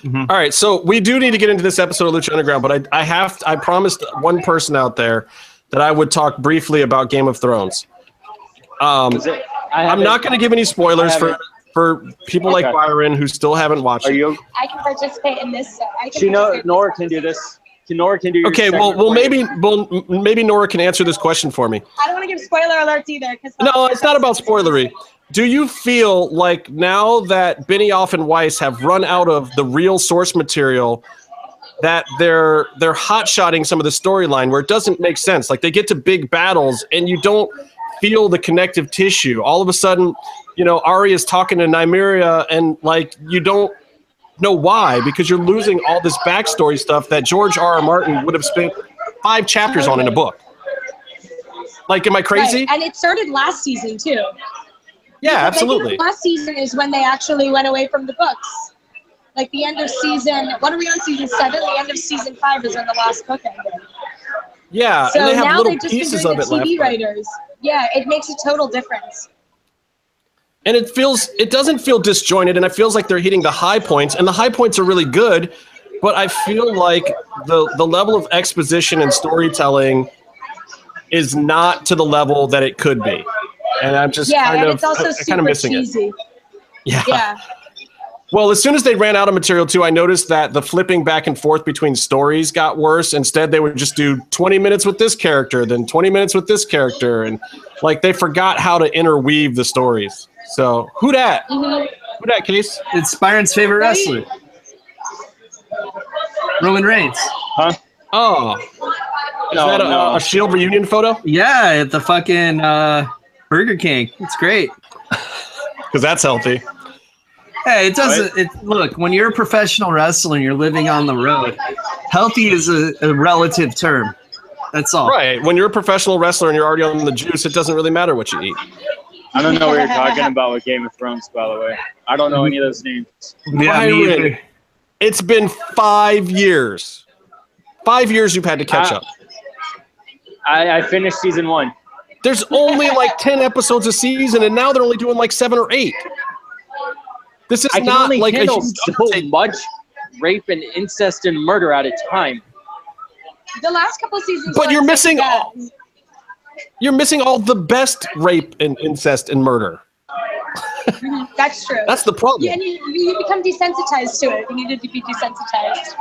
Mm-hmm. All right, so we do need to get into this episode of Lucha Underground, but I, I have, I promised one person out there that I would talk briefly about Game of Thrones. Um, it, I'm not going to give any spoilers for... For people okay. like Byron who still haven't watched, are you? It. I can participate in this. I can she know Nora can do this. Can Nora can do. Your okay, well, well, maybe, well, maybe Nora can answer this question for me. I don't want to give spoiler alerts either. No, it's not about spoilery. Do you feel like now that Benioff and Weiss have run out of the real source material, that they're they're hot-shotting some of the storyline where it doesn't make sense? Like they get to big battles and you don't feel the connective tissue. All of a sudden, you know, Arya is talking to Nymeria and like you don't know why because you're losing all this backstory stuff that George R R. Martin would have spent five chapters on in a book. Like, am I crazy? Right. And it started last season too. Yeah, because absolutely. Last season is when they actually went away from the books. Like the end of season, what are we on season seven? The end of season five is when the last book ended. Yeah, so and they have now little pieces of it T V left. T V writers. Yeah, it makes a total difference. And it feels, it doesn't feel disjointed, and it feels like they're hitting the high points, and the high points are really good, but I feel like the the level of exposition and storytelling is not to the level that it could be. And I'm just yeah, kind, and of, it's also I, super kind of missing cheesy. It. Yeah. yeah. Well, as soon as they ran out of material, too, I noticed that the flipping back and forth between stories got worse. Instead, they would just do twenty minutes with this character, then twenty minutes with this character. And, like, they forgot how to interweave the stories. So, who dat? Mm-hmm. Who dat, Case? It's Byron's favorite wrestler. Roman Reigns. Huh? Oh. Is no, that a, no. a Shield reunion photo? Yeah, at the fucking uh, Burger King. It's great. Because that's healthy. Hey, it doesn't. It, look, when you're a professional wrestler and you're living on the road, healthy is a, a relative term. That's all. Right. When you're a professional wrestler and you're already on the juice, it doesn't really matter what you eat. I don't know what you're talking about with Game of Thrones, by the way. I don't know any of those names. Yeah, Byron, me either. It's been five years. Five years you've had to catch I, up. I, I finished season one. There's only like ten episodes a season, and now they're only doing like seven or eight. This is I not only like a huge so much rape and incest and murder at a time. The last couple of seasons, but you're missing like all. You're missing all the best rape and incest and murder. That's true. That's the problem. Yeah, and you, you become desensitized to it. You needed to be desensitized.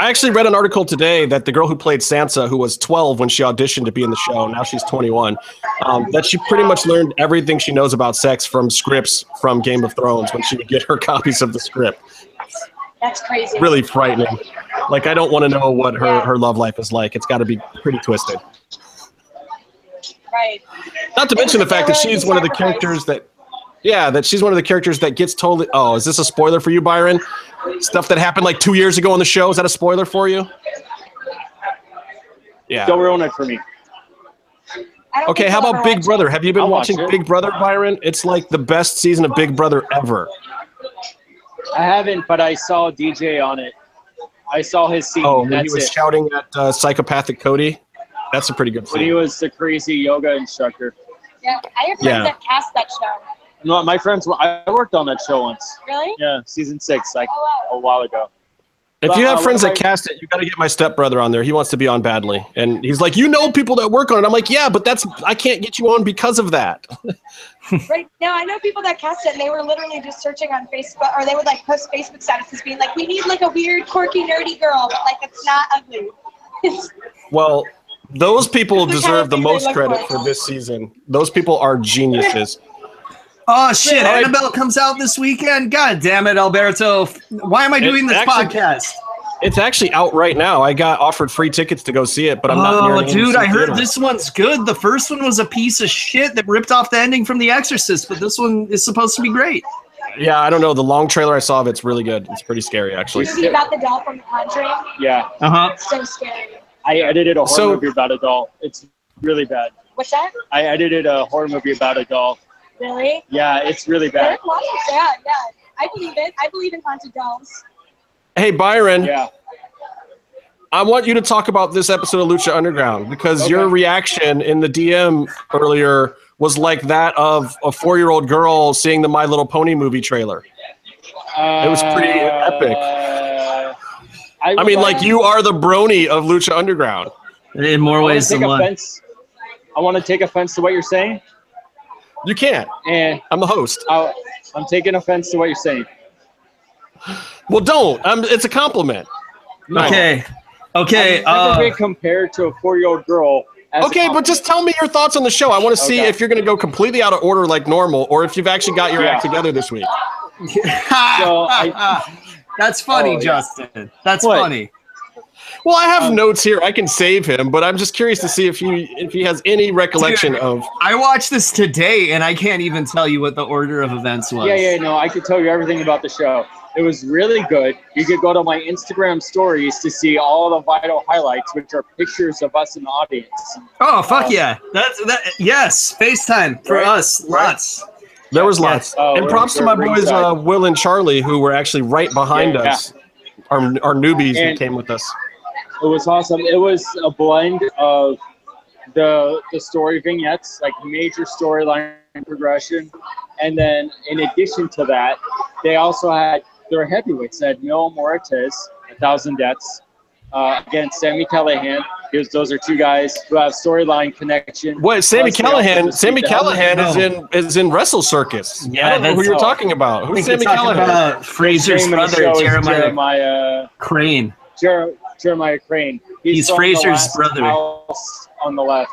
I actually read an article today that the girl who played Sansa, who was twelve when she auditioned to be in the show, now she's twenty-one, um, that she pretty much learned everything she knows about sex from scripts from Game of Thrones when she would get her copies of the script. That's crazy. Really frightening. Like, I don't want to know what her, her love life is like. It's got to be pretty twisted. Right. Not to mention the fact that she's one of the characters that... Yeah, that she's one of the characters that gets totally... Oh, is this a spoiler for you, Byron? Stuff that happened like two years ago on the show? Is that a spoiler for you? Yeah. Don't ruin it for me. Okay, how about Big Brother? Have you been watching Big Brother, Byron? It's like the best season of Big Brother ever. I haven't, but I saw D J on it. I saw his scene. Oh, when he was shouting at uh, psychopathic Cody? That's a pretty good scene. When he was the crazy yoga instructor. Yeah, I have friends that cast that show. No, my friends. I worked on that show once. Really? Yeah, season six, like a while ago. If but, you have uh, friends that I... cast it, you got to get my stepbrother on there. He wants to be on badly, and he's like, "You know, people that work on it." I'm like, "Yeah, but that's I can't get you on because of that." Right now, I know people that cast it, and they were literally just searching on Facebook, or they would like post Facebook statuses being like, "We need like a weird, quirky, nerdy girl," but like it's not ugly. Well, those people deserve the most credit for this season. Those people are geniuses. Oh shit! Right. Annabelle comes out this weekend. God damn it, Alberto! Why am I doing it, this actually, podcast? It's actually out right now. I got offered free tickets to go see it, but I'm oh, not. Oh, dude, I heard this one's good. The first one was a piece of shit that ripped off the ending from The Exorcist, but this one is supposed to be great. Yeah, I don't know. The long trailer I saw of it's really good. It's pretty scary, actually. Did you see about the doll from The Conjuring? Yeah. Uh huh. It's so scary. I edited a horror so, movie about a doll. It's really bad. What's that? I edited a horror movie about a doll. Really? Yeah, it's really bad. What is that? Yeah, I believe it. I believe in haunted dolls. Hey, Byron. Yeah. I want you to talk about this episode of Lucha Underground because okay. your reaction in the D M earlier was like that of a four-year-old girl seeing the My Little Pony movie trailer. Uh, it was pretty epic. Uh, I, I mean, like, you are the brony of Lucha Underground. In more ways than one. I want to take offense to what you're saying. You can't. And I'm the host. I'll, I'm taking offense to what you're saying. Well, don't. Um, it's a compliment. No. Okay. Okay. I mean, uh, compared to a four-year-old girl. As okay, but just tell me your thoughts on the show. I want to see okay. if you're going to go completely out of order like normal or if you've actually got your yeah. act together this week. so I, That's funny, oh, Justin. Yeah. That's what? funny. Well, I have um, notes here. I can save him, but I'm just curious to see if he if he has any recollection dude, of. I watched this today, and I can't even tell you what the order of events was. Yeah, yeah, no, I could tell you everything about the show. It was really good. You could go to my Instagram stories to see all the vital highlights, which are pictures of us in the audience. Oh fuck um, yeah! That's that. Yes, FaceTime for right, us, lots. Right. There was lots, yeah. oh, and props to my boys uh, Will and Charlie, who were actually right behind yeah, us, yeah. our our newbies and, who came with us. It was awesome. It was a blend of the the story vignettes, like major storyline progression. And then in addition to that, they also had their heavyweights. They had Noel Moritz, A Thousand Deaths, uh, against Sami Callihan. Because those are two guys who have storyline connection. What Sami Callihan? Sami Callihan is in is in Wrestle Circus. Yeah, I don't know who you're oh, talking about. Who's Sami Callihan? Fraser's brother, Jeremiah, Jeremiah Crane. Jer- Jeremiah Crane. He's, He's Fraser's brother. On the left.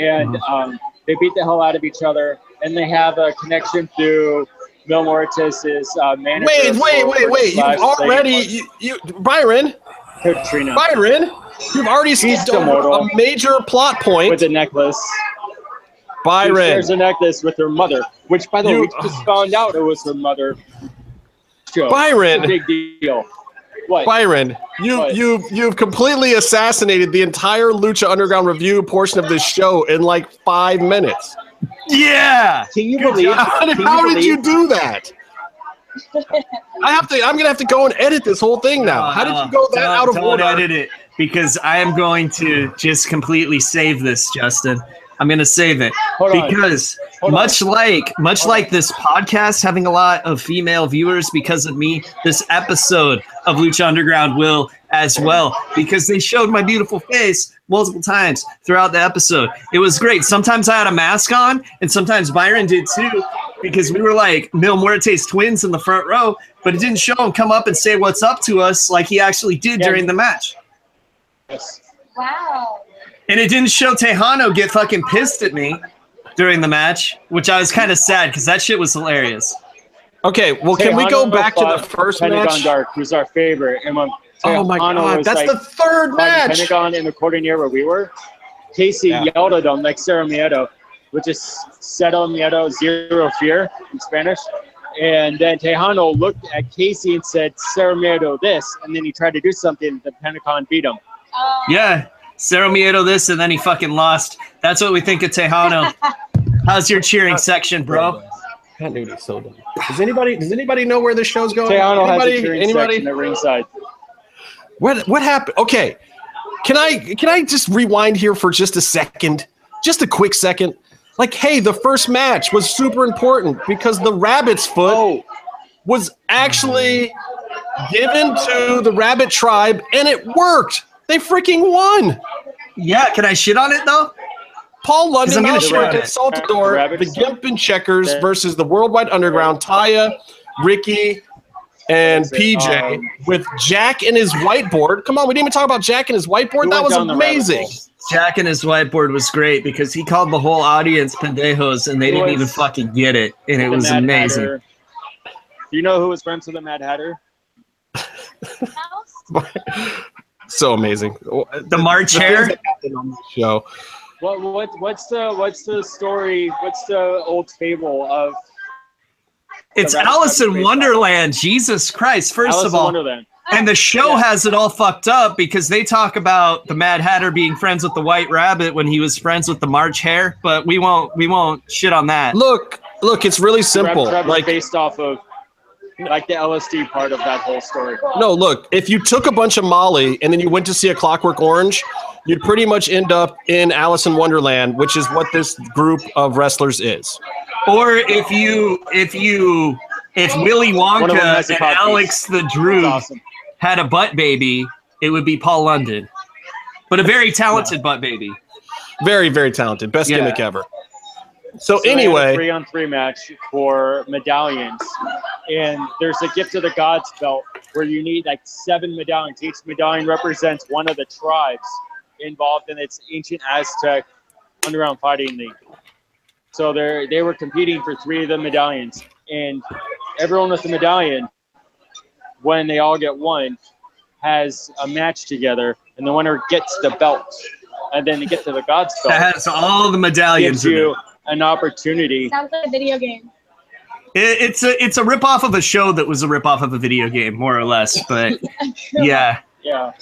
And oh. um, they beat the hell out of each other. And they have a connection through Mil Mortis's uh, manager. Wait, wait, wait, wait. You've already, you, you, Byron. Katrina. Byron, you've already seen a major plot point. With a necklace. Byron. She shares a necklace with her mother, which, by the way, we just found out it was her mother. Joke. Byron. It's a big deal. What? Byron, you what? you you've completely assassinated the entire Lucha Underground review portion of this show in like five minutes. Yeah. Can you believe? How did, you, how believe? did you do that? I have to. I'm gonna have to go and edit this whole thing now. How did you go that uh, out of don't order? Edit it because I am going to just completely save this, Justin. I'm gonna save it Hold because much like much Hold like this podcast having a lot of female viewers because of me, this episode of Lucha Underground will as well because they showed my beautiful face multiple times throughout the episode. It was great. Sometimes I had a mask on, and sometimes Byron did too, because we were like Mil Muertes twins in the front row, but it didn't show him come up and say what's up to us like he actually did yeah. during the match. Yes. Wow. And it didn't show Tejano get fucking pissed at me during the match, which I was kind of sad because that shit was hilarious. Okay, well, can Tejano we go back to the first Pentagon match? Dark, who's our favorite. And when oh, Tejano my God, that's like, the third match. Pentagon in the quarter near where we were. Casey yeah. yelled at them like Cerro Miedo, which is Cerro Miedo, zero fear in Spanish. And then Tejano looked at Casey and said, Cerro Miedo this. And then he tried to do something, the Pentagon beat him. Uh, yeah. Cerro Miedo this, and then he fucking lost. That's what we think of Tejano. How's your cheering section, bro? That dude is so dumb. Does anybody does anybody know where this show's going? Tejano anybody, has a cheering anybody? section at ringside. What what happened? Okay, can I can I just rewind here for just a second, just a quick second? Like, hey, the first match was super important because the rabbit's foot oh. was actually given to the rabbit tribe, and it worked. They freaking won! Yeah, can I shit on it though? Paul London, Saltador, the Gimp and Checkers yeah. versus the Worldwide Underground, Taya, Ricky, and P J um, with Jack and his whiteboard. Come on, we didn't even talk about Jack and his whiteboard. That was amazing. Jack and his whiteboard was great because he called the whole audience pendejos and they didn't even fucking get it, and it was amazing. Do you know who was friends with the Mad Hatter? So amazing. The March Hare on the show. What what what's the what's the story? What's the old fable of? It's Alice in Wonderland. Off. Jesus Christ! First Alice of all, Wonderland. And the show yeah. has it all fucked up because they talk about the Mad Hatter being friends with the White Rabbit when he was friends with the March Hare, but we won't we won't shit on that. Look, look, it's really simple. Rab, Rab like based off of. Like the L S D part of that whole story. No, look, if you took a bunch of Molly and then you went to see A Clockwork Orange, you'd pretty much end up in Alice in Wonderland, which is what this group of wrestlers is. Or if you, if you, if Willy Wonka and Alex the Droog awesome. had a butt baby, it would be Paul London. But a very talented yeah. butt baby. Very, very talented. Best yeah. gimmick ever. So, so anyway, a three on three match for medallions, and there's a gift of the gods belt where you need like seven medallions. Each medallion represents one of the tribes involved in its ancient Aztec underground fighting league. So they they were competing for three of the medallions, and everyone with the medallion, when they all get one, has a match together, and the winner gets the belt. And then to get to the gods belt, that has all the medallions. An opportunity. Sounds like a video game. It, it's a it's a ripoff of a show that was a ripoff of a video game, more or less. But yeah, yeah.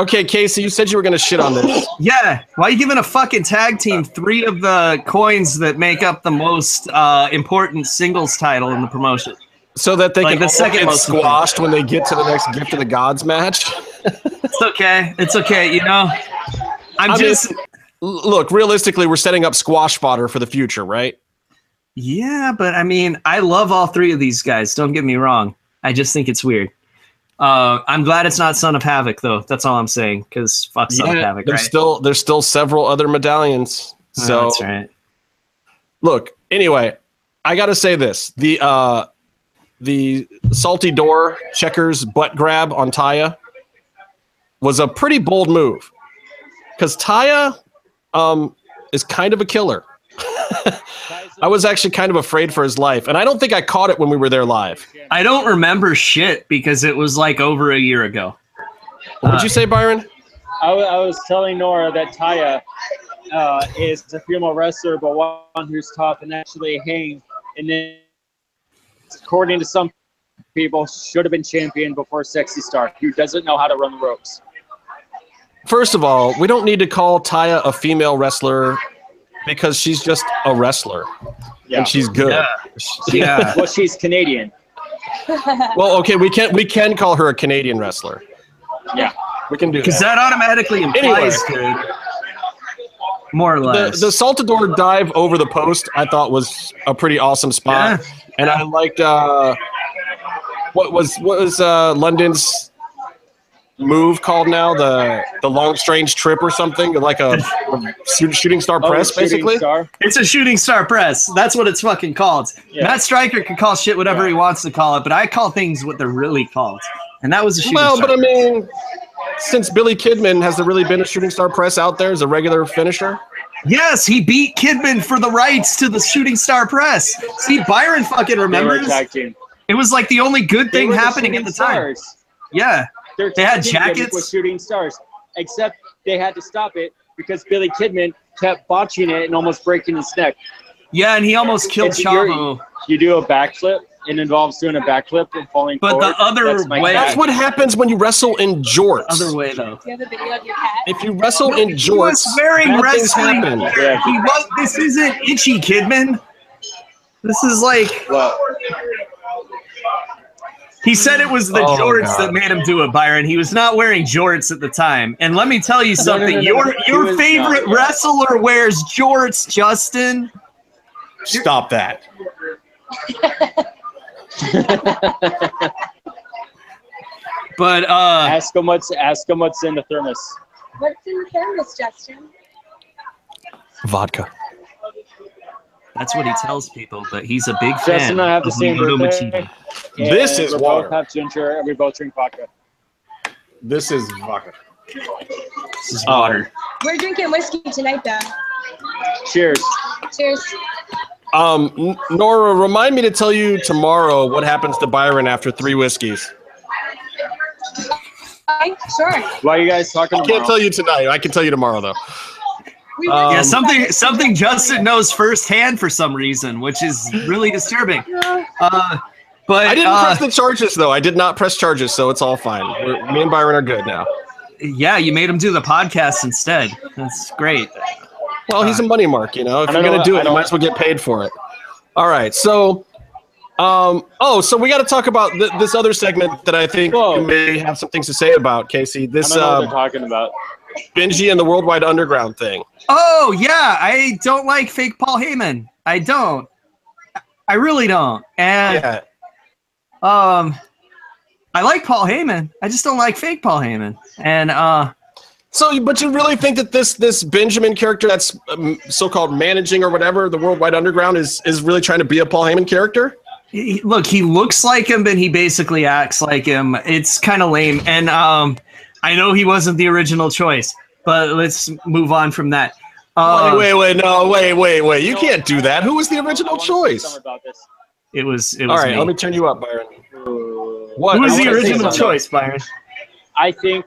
Okay, Casey, you said you were gonna shit on this. Yeah. Why are you giving a fucking tag team three of the coins that make up the most uh, important singles title in the promotion? So that they like can the second get squashed when they get to the next Gift of the Gods match. It's okay. It's okay. You know, I'm I just. Mean, Look, realistically, we're setting up squash fodder for the future, right? Yeah, but I mean, I love all three of these guys. Don't get me wrong. I just think it's weird. Uh, I'm glad it's not Son of Havoc, though. That's all I'm saying, because fuck Son yeah, of Havoc, there's right? Still, there's still several other medallions. So, oh, that's right. Look, anyway, I got to say this. The, uh, the Saltador Checkers butt grab on Taya was a pretty bold move, because Taya... Um, is kind of a killer. I was actually kind of afraid for his life, and I don't think I caught it when we were there live. I don't remember shit because it was like over a year ago. What would uh, you say, Byron? I, w- I was telling Nora that Taya uh, is a female wrestler, but one who's tough and actually hang, and then, according to some people, should have been champion before Sexy Star, who doesn't know how to run the ropes. First of all, we don't need to call Taya a female wrestler because she's just a wrestler, yeah. and she's good. Yeah. yeah. Well, she's Canadian. Well, okay, we can we can call her a Canadian wrestler. Yeah, we can do that. Because that automatically implies anyway, good. More or less. The, the Saltador dive over the post, I thought, was a pretty awesome spot, yeah. and I liked uh, what was what was uh, London's. Move called now the the long strange trip or something like a, a shooting star press oh, shooting basically star. It's a shooting star press, that's what it's fucking called. yeah. Matt Stryker can call shit whatever yeah. he wants to call it, but I call things what they're really called, and that was a shooting well star but press. I mean, since Billy Kidman, has there really been a shooting star press out there as a regular finisher? Yes, he beat Kidman for the rights to the shooting star press. See, Byron fucking remembers. It was like the only good thing happening in the time. yeah They're they had jackets with shooting stars, except they had to stop it because Billy Kidman kept botching it and almost breaking his neck. Yeah, and he almost killed Chavo. You do a backflip. It involves doing a backflip and falling but forward. But the other that's way. That's what happens when you wrestle in jorts. The other way, though. Do you have a video of your cat? If you wrestle no, in jorts, he was wearing wrestling. Yeah. He was, this isn't Itchy Kidman. This is like... What? He said it was the oh, jorts God. that made him do it, Byron. He was not wearing jorts at the time. And let me tell you something. No, no, no, no, no. Your your favorite not. wrestler wears jorts, Justin. Stop that. But uh, ask him what's ask him what's in the thermos. What's in the thermos, Justin? Vodka. That's what he tells people, but he's a big Justin fan I have the of same birthday, This is we water. We both have ginger, and we both drink vodka. This is vodka. This is water. We're drinking whiskey tonight, though. Cheers. Cheers. Um, Nora, remind me to tell you tomorrow what happens to Byron after three whiskeys. Okay, sure. Why are you guys talking? I can't tomorrow? tell you tonight. I can tell you tomorrow, though. Um, yeah, something something Justin knows firsthand for some reason, which is really disturbing. Uh, but I didn't uh, press the charges, though. I did not press charges, so it's all fine. We're, me and Byron are good now. Yeah, you made him do the podcast instead. That's great. Well, uh, he's a money mark, you know. If you're going to do it, you might as well get paid for it. All right, so... Um, oh, so we got to talk about th- this other segment that I think Whoa. you may have some things to say about, Casey. This I don't know um, what they're talking about. Benji and the Worldwide Underground thing. Oh, yeah. I don't like fake Paul Heyman. I don't. I really don't. And yeah. um, I like Paul Heyman. I just don't like fake Paul Heyman. And uh, so, but you really think that this this Benjamin character that's um, so-called managing or whatever the Worldwide Underground is is really trying to be a Paul Heyman character? He, look, he looks like him, but he basically acts like him. It's kind of lame. And um, I know he wasn't the original choice, but let's move on from that. Uh, wait, wait, wait. No, wait, wait, wait. You can't do that. Who was the original choice? It was it was All right, me. Let me turn you up, Byron. What? Who was the original choice, Byron? I think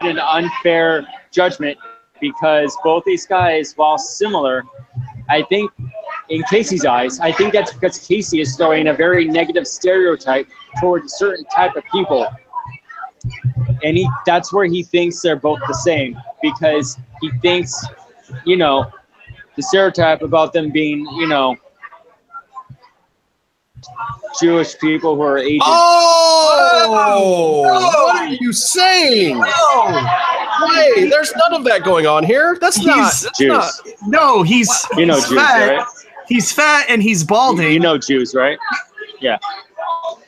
an unfair judgment because both these guys, while similar, I think in Casey's eyes, I think that's because Casey is throwing a very negative stereotype towards a certain type of people. And he, that's where he thinks they're both the same because he thinks, you know, the stereotype about them being, you know, Jewish people who are Asian. Oh! No. What are you saying? No! Hey, there's none of that going on here. That's he's not. That's Jews. Not. No, he's. You know he's Jews, fat. Right? He's fat and he's balding. You know Jews, right? Yeah,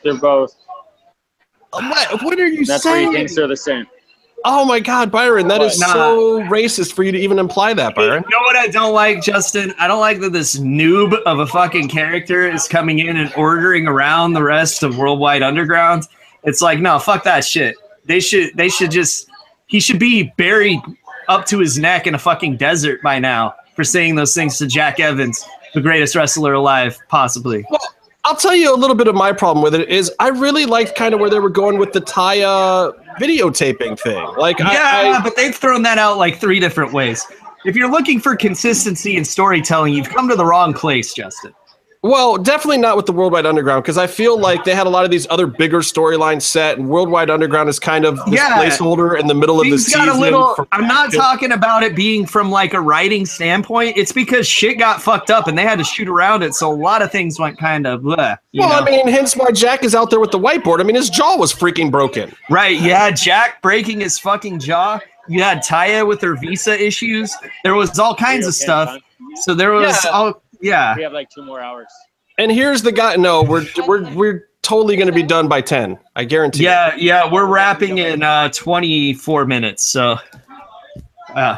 they're both. What? What are you that's saying? That's why he thinks they're the same. Oh my God, Byron, that is nah. so racist for you to even imply that, Byron. You know what I don't like, Justin? I don't like that this noob of a fucking character is coming in and ordering around the rest of Worldwide Underground. It's like, no, fuck that shit. They should. They should just. He should be buried up to his neck in a fucking desert by now for saying those things to Jack Evans, the greatest wrestler alive, possibly. Well, I'll tell you a little bit of my problem with it is I really liked kind of where they were going with the Taya videotaping thing. Like, yeah, I, I, but they've thrown that out like three different ways. If you're looking for consistency in storytelling, you've come to the wrong place, Justin. Well, definitely not with the Worldwide Underground, because I feel like they had a lot of these other bigger storylines set, and Worldwide Underground is kind of this yeah. placeholder in the middle Things of the got season. A little, for- I'm not talking about it being from like a writing standpoint. It's because shit got fucked up, and they had to shoot around it, so a lot of things went kind of bleh. You well, know? I mean, hence why Jack is out there with the whiteboard. I mean, his jaw was freaking broken. Right, yeah, Jack breaking his fucking jaw. You had Taya with her visa issues. There was all kinds of stuff. So there was yeah. all... Yeah, we have like two more hours. And here's the guy. No, we're we're we're totally going to be done by ten. I guarantee. Yeah, you. yeah, we're wrapping in uh, twenty-four minutes. So, uh.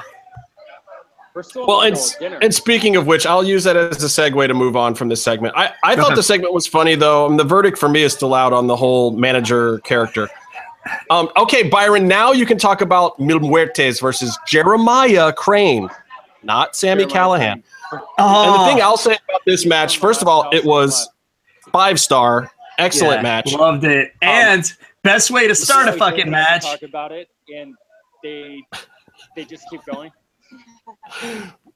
We're still well, and and speaking of which, I'll use that as a segue to move on from this segment. I, I thought the segment was funny though. And the verdict for me is still out on the whole manager character. Um, okay, Byron. Now you can talk about Mil Muertes versus Jeremiah Crane, not Sami Callihan. Oh. And the thing I'll say about this match, first of all, it was five star, excellent yeah, match. Loved it. And um, best way to start a fucking match. Talk about it, and they they just keep going.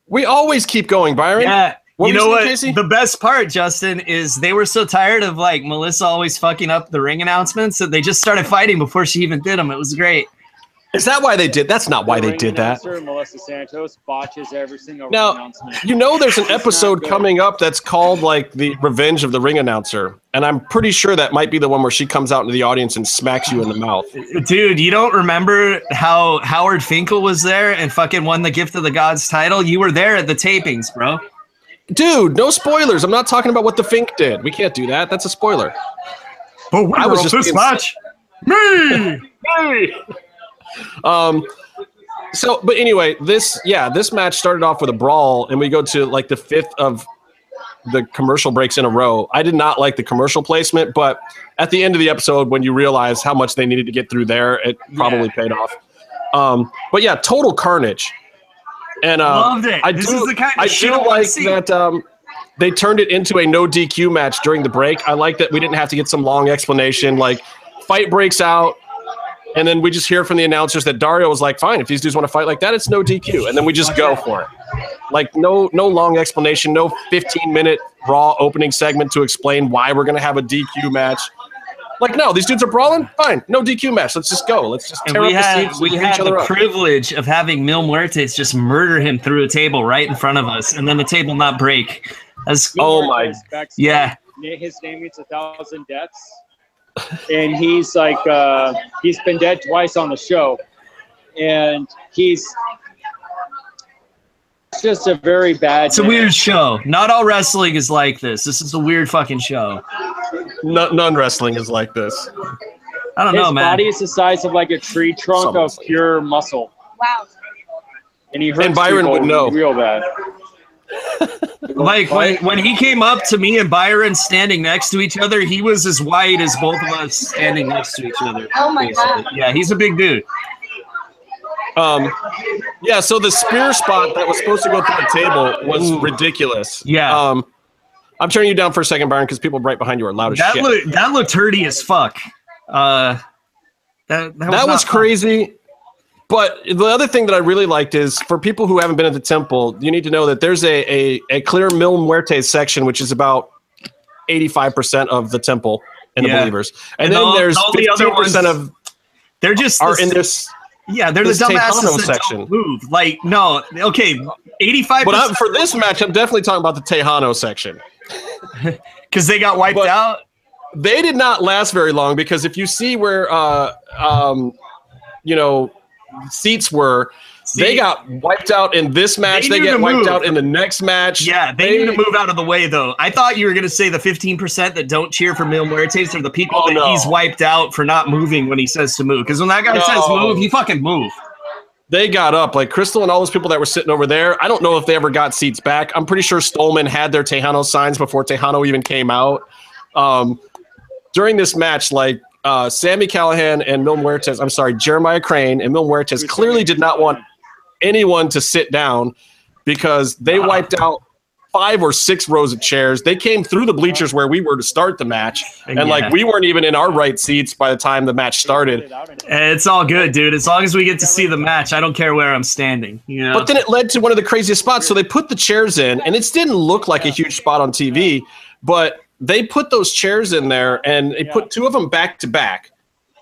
We always keep going, Byron. Yeah. What you know what? Casey? The best part, Justin, is they were so tired of like Melissa always fucking up the ring announcements that they just started fighting before she even did them. It was great. Is that why they did? That's not why they did that. Melissa Santos botches every single now, ring announcement. You know there's an episode coming up that's called like the Revenge of the Ring Announcer. And I'm pretty sure that might be the one where she comes out into the audience and smacks you in the mouth. Dude, you don't remember how Howard Finkel was there and fucking won the Gift of the Gods title? You were there at the tapings, bro. Dude, no spoilers. I'm not talking about what the Fink did. We can't do that. That's a spoiler. But I was just this match. Me! Me! Um, so, but anyway, this, yeah, this match started off with a brawl and we go to like the fifth of the commercial breaks in a row. I did not like the commercial placement, but at the end of the episode, when you realize how much they needed to get through there, it probably yeah. paid off. Um, but yeah, total carnage. And, uh, loved it. I this do, is the kind of I shit do I like see. that, um, they turned it into a no D Q match during the break. I like that we didn't have to get some long explanation, like, Fight breaks out. And then we just hear from the announcers that Dario was like, fine, if these dudes want to fight like that, it's no D Q. And then we just go for it. Like, no no long explanation, no fifteen-minute Raw opening segment to explain why we're going to have a D Q match. Like, no, these dudes are brawling? Fine, no D Q match. Let's just go. Let's just tear up the seats. We had the privilege of having Mil Muertes just murder him through a table right in front of us, and then the table not break. That's, oh, my. Yeah. His name means a thousand deaths. And he's like, uh, he's been dead twice on the show. And he's just a very bad. It's man. A weird show. Not all wrestling is like this. This is a weird fucking show. No, none wrestling is like this. I don't His know, man. His body is the size of like a tree trunk Someone of says. pure muscle. Wow. And he hurts and Byron would know. Real bad. Like when, when he came up to me and Byron standing next to each other, he was as wide as both of us standing next to each other. Oh my basically. God. Yeah, he's a big dude. Um, yeah, so the spear spot that was supposed to go through the table was Ooh. ridiculous. Yeah. Um, I'm turning you down for a second, Byron, because people right behind you are loud as that shit. Look, that looked dirty as fuck. Uh, that, that was, that was crazy. But the other thing that I really liked is, for people who haven't been at the temple, you need to know that there's a a, a clear Mil Muertes section, which is about eighty-five percent of the temple and yeah. the believers. And, and then all, there's all the other ones, of they're just are this, in this. Yeah, they're this the dumbasses that section. Don't move. Like, no, okay, eighty-five percent. But I'm, for this match, I'm definitely talking about the Tejano section. Because they got wiped but out? They did not last very long, because if you see where, uh, um, you know, seats were See, they got wiped out in this match, they, they get wiped move. out in the next match. Yeah, they, they need to move out of the way though. I thought you were gonna say the fifteen percent that don't cheer for Mil Muertes are the people oh, that no. he's wiped out for not moving when he says to move. Because when that guy no. says move, he fucking move. They got up like Crystal and all those people that were sitting over there. I don't know if they ever got seats back. I'm pretty sure Stolman had their Tejano signs before Tejano even came out. Um, during this match, like Uh, Sami Callihan and Mil Muertes, I'm sorry, Jeremiah Crane and Mil Muertes clearly did not want anyone to sit down, because they wow. wiped out five or six rows of chairs. They came through the bleachers where we were to start the match, and yeah. like we weren't even in our right seats by the time the match started. It's all good, dude. As long as we get to see the match, I don't care where I'm standing. You know? But then it led to one of the craziest spots. So they put the chairs in, and it didn't look like a huge spot on T V, but they put those chairs in there, and they yeah. put two of them back to back.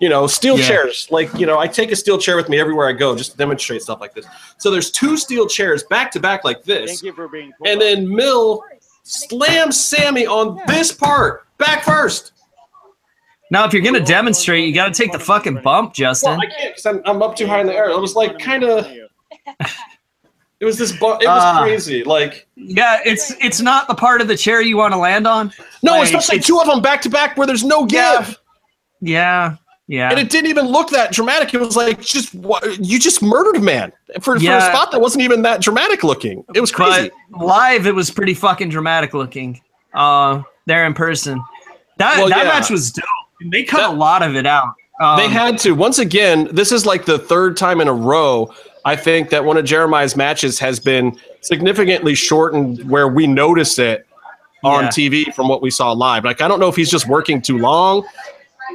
You know, steel yeah. chairs. Like, you know, I take a steel chair with me everywhere I go just to demonstrate stuff like this. So there's two steel chairs back to back like this. Thank you for being cool. And then Mil slams Sami on this part, back first. Now, if you're going to demonstrate, you got to take the fucking bump, Justin. Well, I can't because I'm, I'm up too high in the air. It was like kind of... It was this. Bu- it was uh, crazy. Like, yeah, it's it's not the part of the chair you want to land on. No, like, especially two of them back to back where there's no give. Yeah, yeah, yeah. And it didn't even look that dramatic. It was like just you just murdered a man for, yeah. for a spot that wasn't even that dramatic looking. It was crazy. But live, it was pretty fucking dramatic looking. Uh, there in person, that well, that yeah. match was dope. They cut that, a lot of it out. Um, they had to. Once again, this is like the third time in a row, I think, that one of Jeremiah's matches has been significantly shortened where we notice it on yeah. T V from what we saw live. Like, I don't know if he's just working too long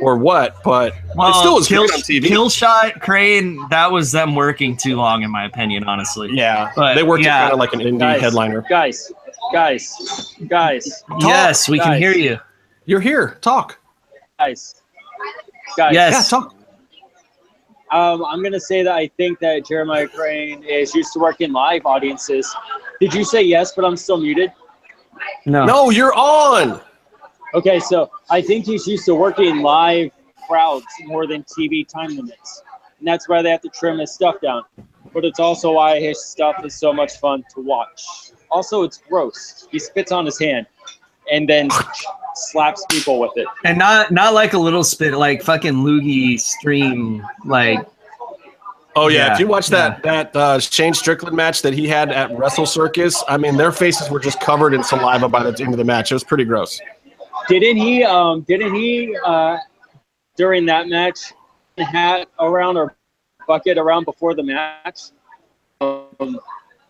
or what, but well, it still was kill, great on T V. Killshot, Crane, that was them working too long, in my opinion, honestly. Yeah, but they worked yeah. kind of like an indie guys, headliner. Guys, guys, guys. Talk. Yes, we guys. can hear you. You're here. Talk. Guys. Guys. Yes. Yeah, talk. Um, I'm going to say that I think that Jeremiah Crane is used to working live audiences. Did you say yes, but I'm still muted? No. No, you're on. Okay, so I think he's used to working live crowds more than T V time limits. And that's why they have to trim his stuff down. But it's also why his stuff is so much fun to watch. Also, it's gross. He spits on his hand and then slaps people with it, and not not like a little spit, like fucking loogie stream, like. Oh yeah, yeah if you watch that yeah. that uh, Shane Strickland match that he had at Wrestle Circus, I mean, their faces were just covered in saliva by the end of the match. It was pretty gross. Didn't he? Um, didn't he? Uh, during that match, hat around or bucket around before the match. Um,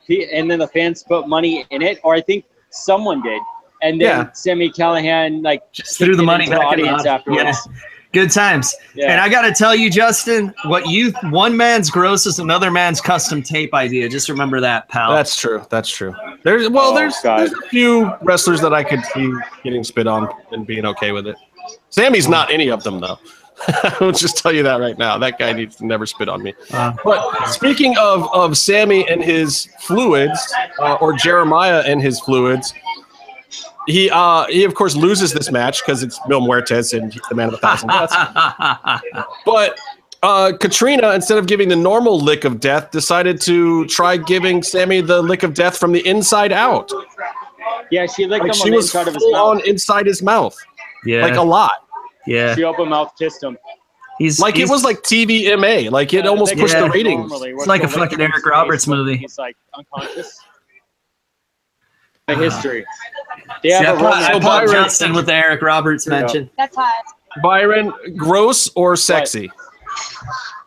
he and then the fans put money in it, or I think someone did. And then yeah. Sami Callihan, like, just threw the money into back the audience in the, afterwards. Yeah. Good times. Yeah. And I got to tell you, Justin, what you one man's gross is another man's custom tape idea. Just remember that, pal. That's true. That's true. There's well, oh, there's, there's a few wrestlers that I could see getting spit on and being okay with it. Sammy's not any of them, though. I'll just tell you that right now. That guy needs to never spit on me. Uh, but speaking of, of Sammy and his fluids, uh, or Jeremiah and his fluids, He, uh, he of course, loses this match because it's Bill Muertes and the man of a thousand deaths. But uh, Katrina, instead of giving the normal lick of death, decided to try giving Sammy the lick of death from the inside out. Yeah, she licked like him she on the inside of his mouth. On inside his mouth. Yeah. Like a lot. Yeah. She open mouth kissed him. He's, like he's, it was like T V M A. Like it uh, almost pushed yeah, the ratings. It's like a fucking Eric Roberts movie. He's like unconscious. The history. They have yeah, a I, I Byron, Justin with the Eric Roberts mention. That's hot. Byron, gross or sexy?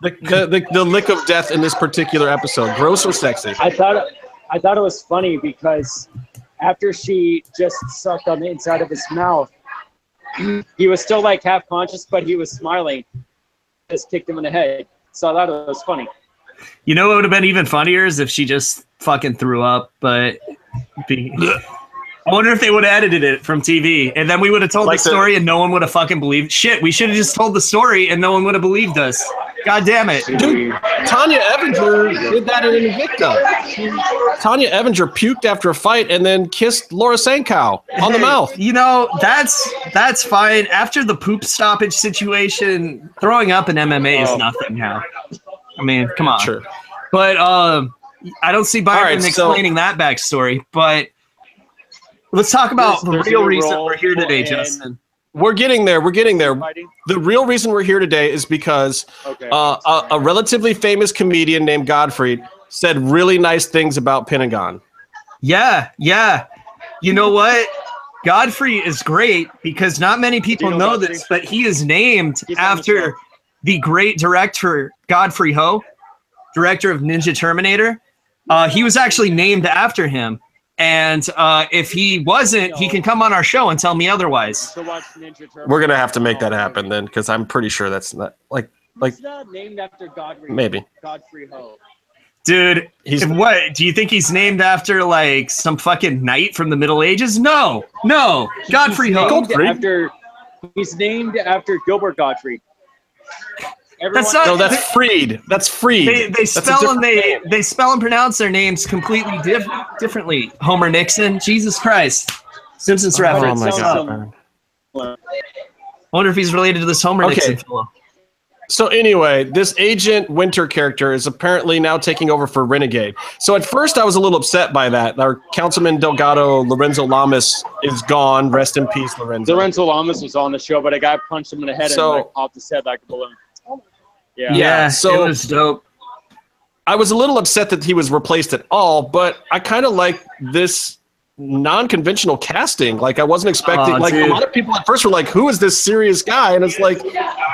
The, the the lick of death in this particular episode, gross or sexy? I thought it, I thought it was funny because after she just sucked on the inside of his mouth, he was still like half conscious, but he was smiling. Just kicked him in the head. So I thought it was funny. You know what would have been even funnier is if she just fucking threw up, but. Be- I wonder if they would have edited it from T V, and then we would have told like the story, the- and no one would have fucking believed. Shit, we should have just told the story, and no one would have believed us. God damn it, dude! Tanya Evinger did that in Invicta. Tanya Evinger puked after a fight and then kissed Laura Sankow on hey, the mouth. You know, that's that's fine. After the poop stoppage situation, throwing up in M M A oh. is nothing now. I mean, come on. Sure. But um. I don't see Byron right, explaining so, that backstory, but let's talk about the real reason we're here today, Justin. We're getting there. We're getting there. The real reason we're here today is because okay, uh, a, a relatively famous comedian named Godfrey said really nice things about Pentagon. Yeah, yeah. You know what? Godfrey is great because not many people you know, know this, but he is named after the great director Godfrey Ho, director of Ninja Terminator. Uh, he was actually named after him, and uh, if he wasn't, he can come on our show and tell me otherwise. We're gonna have to make that happen then, because I'm pretty sure that's not like like he's not named after Godfrey. Maybe Godfrey Ho. Dude, he's what? Do you think he's named after like some fucking knight from the Middle Ages? No, no, Godfrey Ho. Godfrey? After he's named after Gilbert Godfrey. Everyone, that's not, no, that's they, Freed. That's Freed. They, they spell and they name. they spell and pronounce their names completely diff- differently. Homer Nixon, Jesus Christ, Simpsons oh, reference. Oh my God! Um, I wonder if he's related to this Homer okay. Nixon fellow. So anyway, this Agent Winter character is apparently now taking over for Renegade. So at first I was a little upset by that. Our Councilman Delgado, Lorenzo Lamas, is gone. Rest in peace, Lorenzo. Lorenzo Lamas was on the show, but a guy punched him in the head so, and like, popped his head like a balloon. Yeah. yeah, so it was dope. I was a little upset that he was replaced at all, but I kind of like this non-conventional casting. Like I wasn't expecting. Oh, like dude. A lot of people at first were like, "Who is this serious guy?" And it's like,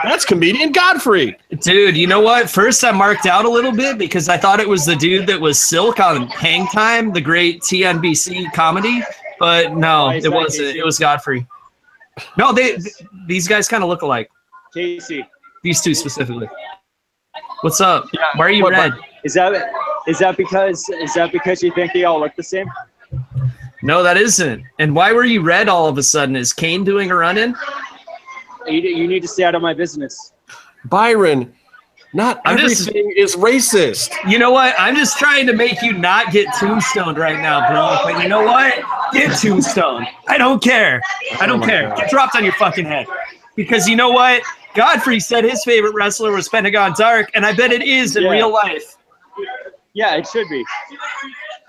that's comedian Godfrey. Dude, you know what? First, I marked out a little bit because I thought it was the dude that was Silk on Hang Time, the great T N B C comedy. But no, it wasn't. It was Godfrey. No, they th- these guys kind of look alike. Casey. These two specifically. What's up? Yeah, Why are you what, red? Is that is that because is that because you think they all look the same? No, that isn't. And why were you red all of a sudden? Is Kane doing a run-in? You, you need to stay out of my business, Byron. Not I'm everything just, is racist. You know what? I'm just trying to make you not get tombstoned right now, bro. But you know what? Get tombstoned. I don't care. I don't oh care. God. Get dropped on your fucking head. Because you know what? Godfrey said his favorite wrestler was Pentagon Dark, and I bet it is in yeah. real life. Yeah, it should be.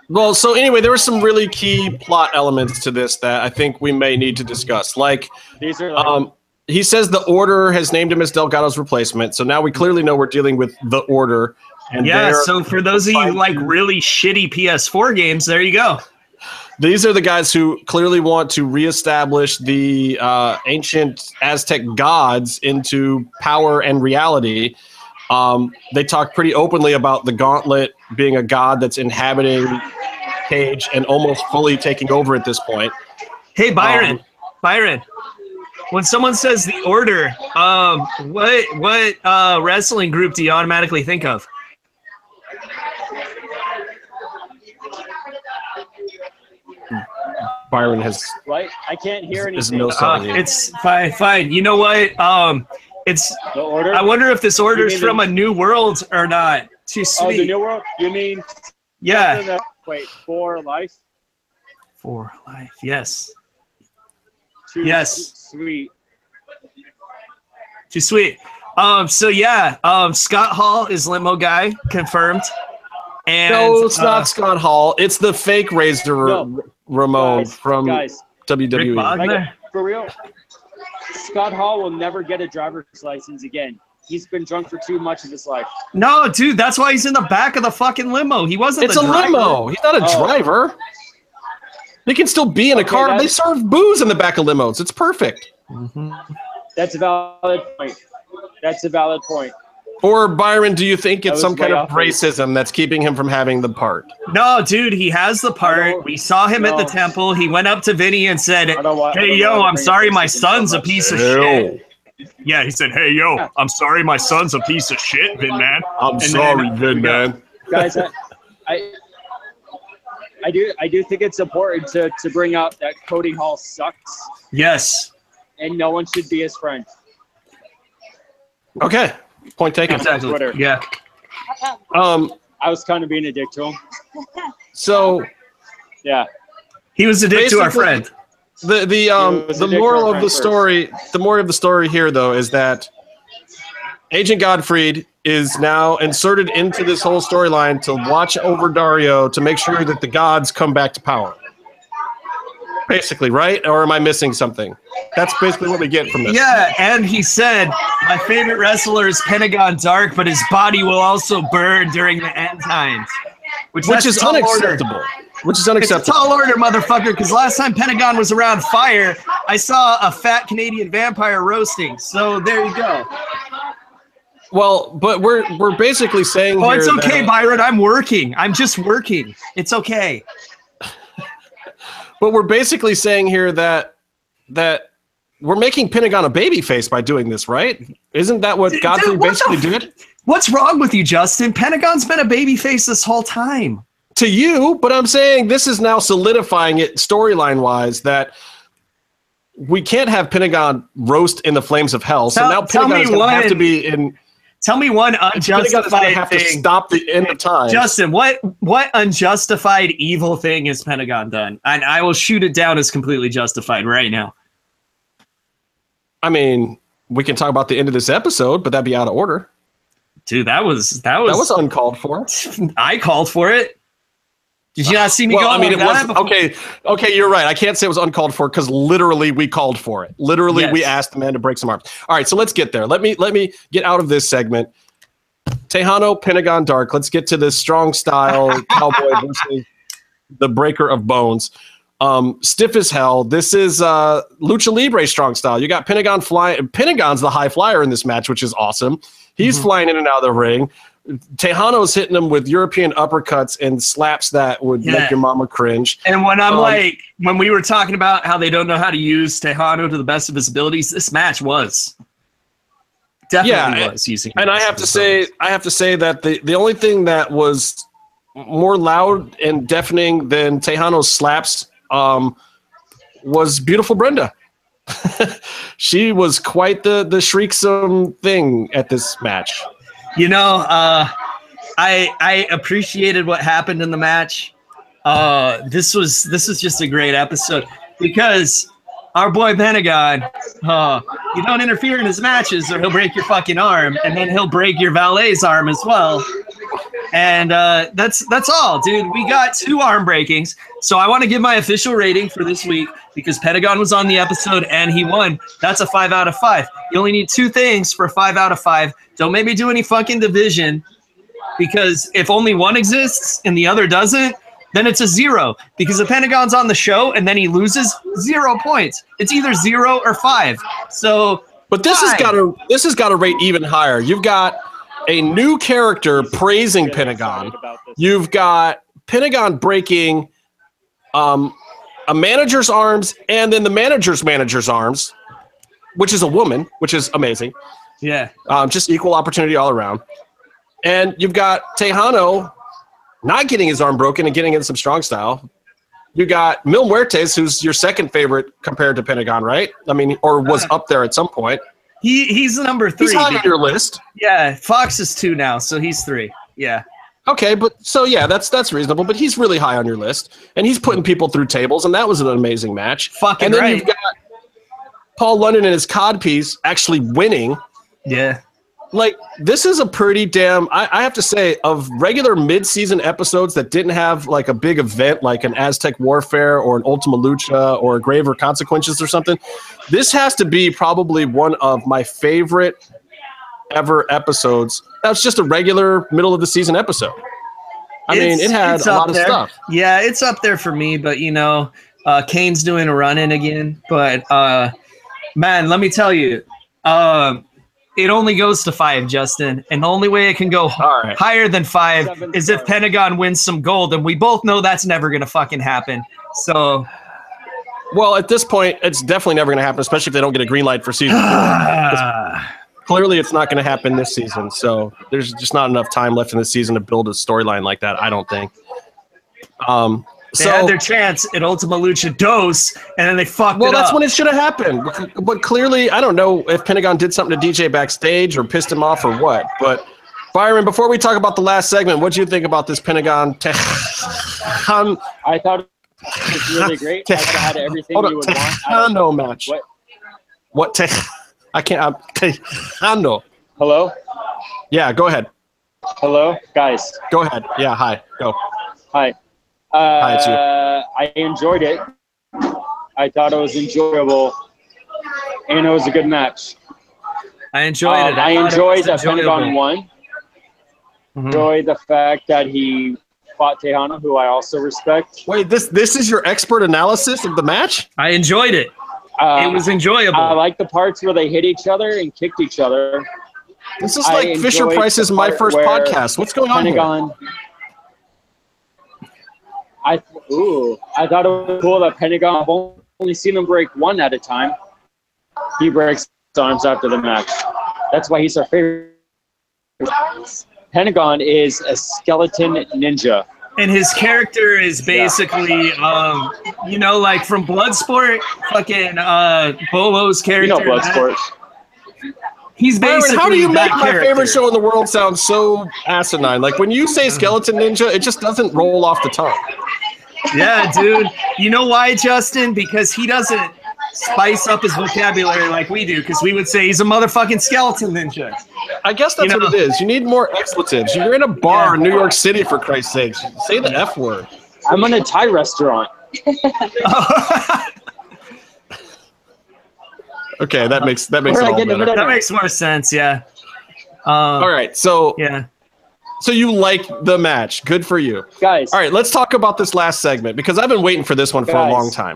Well, so anyway, there were some really key plot elements to this that I think we may need to discuss. Like, These are like um, he says the Order has named him as Delgado's replacement, so now we clearly know we're dealing with the Order. And yeah, so for those of you who like really shitty P S four games, there you go. These are the guys who clearly want to reestablish the uh, ancient Aztec gods into power and reality. Um, they talk pretty openly about the gauntlet being a god that's inhabiting Cage and almost fully taking over at this point. Hey, Byron, um, Byron, When someone says The Order, um, what what uh, wrestling group do you automatically think of? Byron has. Right? I can't hear anything. No uh, it's fine. Fine. You know what? Um, it's. The Order. I wonder if this order's from the... a New World or not. Too sweet. Oh, the New World. You mean? Yeah. No, no, no. Wait. For Life. For Life. Yes. Too yes. Sweet. Too sweet. Um. So yeah. Um. Scott Hall is Limo Guy confirmed. And, no, it's uh, not Scott Hall. It's the fake Razor no, Ramon guys, from guys, W W E. For real, Scott Hall will never get a driver's license again. He's been drunk for too much of his life. No, dude, that's why he's in the back of the fucking limo. He wasn't. It's the a driver. limo. He's not a oh. driver. They can still be in a okay, car. They serve booze in the back of limos. It's perfect. Mm-hmm. That's a valid point. That's a valid point. Or, Byron, do you think it's some kind of racism that's keeping him from having the part? No, dude, he has the part. We saw him no. at the temple. He went up to Vinny and said, want, hey, yo, I'm sorry my son's a piece of shit. Yeah, he said, hey, yo, yeah. I'm sorry my son's a piece of shit, Vin Man. I'm and sorry, then, Vin Man. Guys, I, I I do I do think it's important to, to bring up that Cody Hall sucks. Yes. And no one should be his friend. Okay. Point taken. Yeah. Um, I was kind of being a dick to him. So, yeah, he was a dick to our friend. The the um the moral of the story, the moral of the story here though is that Agent Gottfried is now inserted into this whole storyline to watch over Dario to make sure that the gods come back to power. Basically, right? Or am I missing something? That's basically what we get from this. Yeah, and he said, my favorite wrestler is Pentagon Dark, but his body will also burn during the end times. Which, which is unacceptable. Order. Which is unacceptable. It's a tall order, motherfucker, because last time Pentagon was around fire, I saw a fat Canadian vampire roasting. So there you go. Well, but we're we're basically saying oh, here it's okay, that, Byron. I'm working. I'm just working. It's okay. But we're basically saying here that that we're making Pentagon a babyface by doing this, right? Isn't that what Godfrey what basically f- did? What's wrong with you, Justin? Pentagon's been a babyface this whole time. To you, but I'm saying this is now solidifying it storyline-wise that we can't have Pentagon roast in the flames of hell. So tell, now Pentagon's going to have to be in... Tell me one unjustified have thing. To stop the end of time. Justin, what what unjustified evil thing has Pentagon done? And I will shoot it down as completely justified right now. I mean, we can talk about the end of this episode, but that'd be out of order. Dude, that was that was that was uncalled for. I called for it. Did you not see me well, go? I mean, it was okay. Okay, you're right. I can't say it was uncalled for because literally we called for it. Literally, yes. We asked the man to break some arms. All right, so let's get there. Let me let me get out of this segment. Tejano, Pentagon Dark. Let's get to this strong style cowboy versus the breaker of bones. Um, stiff as hell. This is uh, Lucha Libre strong style. You got Pentagon flying. Pentagon's the high flyer in this match, which is awesome. He's mm-hmm. flying in and out of the ring. Tejano's hitting them with European uppercuts and slaps that would yeah. make your mama cringe. And when I'm um, like, when we were talking about how they don't know how to use Tejano to the best of his abilities, this match was definitely yeah, was using. And I have to say, I have to say that the, the only thing that was more loud and deafening than Tejano's slaps um, was Beautiful Brenda. She was quite the the shrieksome thing at this match. You know, uh, I I appreciated what happened in the match. Uh, this was this was just a great episode because our boy Pentagon, uh, you don't interfere in his matches or he'll break your fucking arm, and then he'll break your valet's arm as well. And uh, that's that's all, dude. We got two arm breakings, so I want to give my official rating for this week because Pentagon was on the episode and he won. That's a five out of five. You only need two things for a five out of five. Don't make me do any fucking division because if only one exists and the other doesn't, then it's a zero because the Pentagon's on the show and then he loses zero points. It's either zero or five. So, but this five. has got to this has got to rate even higher. You've got a new character praising Pentagon. You've got Pentagon breaking um, a manager's arms and then the manager's manager's arms. which is a woman, which is amazing. Yeah. Um, just equal opportunity all around. And you've got Tejano not getting his arm broken and getting in some strong style. You got Mil Muertes, who's your second favorite compared to Pentagon, right? I mean, or was uh, up there at some point. He He's number three. He's on dude. your list. Yeah, Fox is two now, so he's three. Yeah. Okay, but so, yeah, that's that's reasonable, but he's really high on your list, and he's putting people through tables, and that was an amazing match. Fucking And then right. you've got Paul London and his codpiece actually winning. Yeah. Like, this is a pretty damn, I, I have to say, of regular mid-season episodes that didn't have, like, a big event, like an Aztec Warfare or an Ultima Lucha or Graver Consequences or something, this has to be probably one of my favorite ever episodes. That's just a regular middle-of-the-season episode. I it's, mean, it had a lot there. of stuff. Yeah, it's up there for me, but, you know, uh, Kane's doing a run-in again. But, uh, man, let me tell you, um... it only goes to five, Justin, and the only way it can go right. higher than five Seven, is if five. Pentagon wins some gold, and we both know that's never going to fucking happen. So, well, at this point, it's definitely never going to happen, especially if they don't get a green light for season four. Clearly, it's not going to happen this season, so there's just not enough time left in the season to build a storyline like that, I don't think. Um, They so, had their chance at Ultima Lucha Dos, and then they fucked well, it up. Well, that's when it should have happened. But, but clearly, I don't know if Pentagon did something to D J backstage or pissed him off or what. But, Byron, before we talk about the last segment, what do you think about this Pentagon? Te- um, I thought it was really great. Te- I thought I had everything you would want. No match. What? What? Te- I can't. I'm, te- Hello? Yeah, go ahead. Hello? Guys. Go ahead. Yeah, hi. Go. Hi. Uh, I enjoyed it. I thought it was enjoyable, and it was a good match. I enjoyed um, it. I, I enjoyed it that Pentagon won. Mm-hmm. Enjoyed the fact that he fought Tejano, who I also respect. Wait, this this is your expert analysis of the match? I enjoyed it. Uh, it was enjoyable. I like the parts where they hit each other and kicked each other. This is like I Fisher Price's My First Podcast. What's going on Pentagon here? I th- ooh, I thought it was cool that Pentagon, I've only seen him break one at a time. He breaks his arms after the match. That's why he's our favorite. Pentagon is a skeleton ninja. And his character is basically, yeah. um, you know, like from Bloodsport, fucking uh, Bolo's character. You know Bloodsport. That- He's basically Byron, how do you make my character. favorite show in the world sound so asinine? Like, when you say Skeleton Ninja, it just doesn't roll off the tongue. Yeah, dude. You know why, Justin? Because he doesn't spice up his vocabulary like we do, because we would say he's a motherfucking Skeleton Ninja. I guess that's you know? what it is. You need more expletives. You're in a bar yeah. in New York City, for Christ's sake. Say the F word. I'm in a Thai restaurant. Okay, that makes that makes it all better. That makes more sense, yeah. Um, all right, so yeah, so you like the match? Good for you, guys. All right, let's talk about this last segment because I've been waiting for this one for guys. a long time.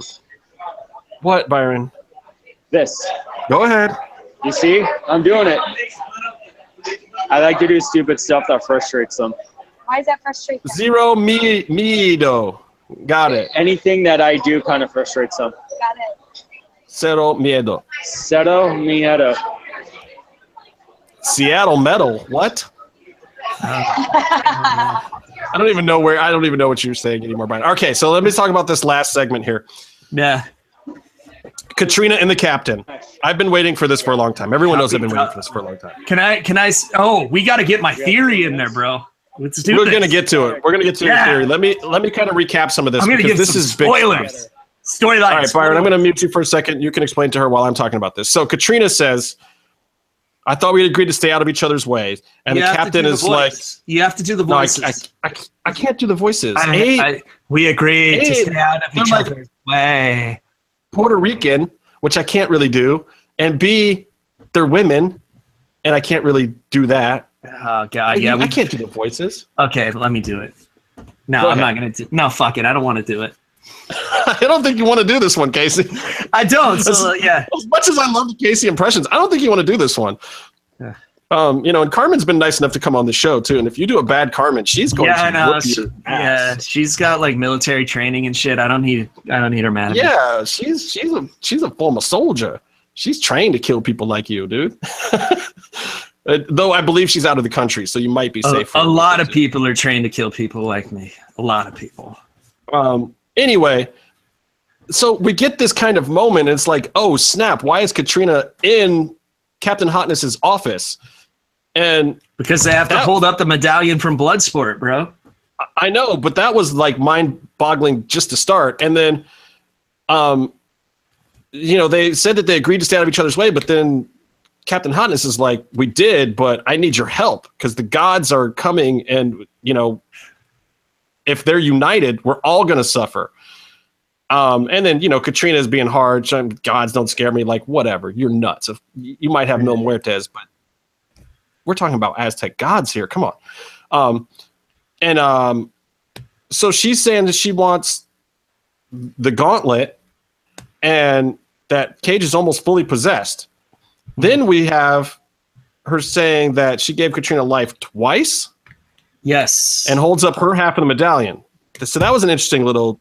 What, Byron? This. Go ahead. You see, I'm doing it. I like to do stupid stuff that frustrates them. Why is that frustrating? Zero mi- miedo. Got it. Anything that I do kind of frustrates them. Got it. Cero miedo. Cero miedo. Seattle metal. What? I don't even know where. I don't even know what you're saying anymore, Brian. Okay, so let me talk about this last segment here. Yeah. Katrina and the Captain. I've been waiting for this for a long time. Everyone knows I've been waiting for this for a long time. Can I? Can I? Oh, we got to get my theory in there, bro. Let's do We're this. gonna get to it. We're gonna get to yeah. your theory. Let me let me kind of recap some of this. I'm gonna give this some is spoilers. Big Storyline. All right, Byron, I'm going to mute you for a second. You can explain to her while I'm talking about this. So Katrina says, I thought we agreed to stay out of each other's way. And you the captain is the like... You have to do the voices. No, I, I, I, I can't do the voices. I, hey, I, we agreed hey, to stay out of each like, other's way. Puerto Rican, which I can't really do. And B, they're women, and I can't really do that. Oh, God, I, yeah. We, I can't do the voices. Okay, let me do it. No, Go I'm ahead. not going to do No, fuck it. I don't want to do it. I don't think you want to do this one, Casey. I don't. So, as, uh, yeah. As much as I love the Casey impressions, I don't think you want to do this one. Yeah. Um, you know, and Carmen's been nice enough to come on the show too. And if you do a bad Carmen, she's going yeah, to no, whoop she, your ass. Yeah, she's got like military training and shit. I don't need. I don't need her mad at me. Yeah, she's she's a she's a former soldier. she's trained to kill people like you, dude. Though I believe she's out of the country, so you might be safe. A, a lot of people are trained to kill people like me. A lot of people. Um, anyway, so we get this kind of moment, and it's like, oh, snap, why is Katrina in Captain Hotness's office? And because they have to that, hold up the medallion from Bloodsport, bro. I know, but that was like mind-boggling just to start. And then, um, you know, they said that they agreed to stay out of each other's way, but then Captain Hotness is like, we did, but I need your help because the gods are coming, and, you know, if they're united, we're all going to suffer. Um, and then, you know, Katrina is being hard. Gods don't scare me. Like, whatever. You're nuts. If, you might have no muertes, but we're talking about Aztec gods here. Come on. Um, and um, so she's saying that she wants the gauntlet and that Cage is almost fully possessed. Then we have her saying that she gave Katrina life twice. Yes. And holds up her half of the medallion. So that was an interesting little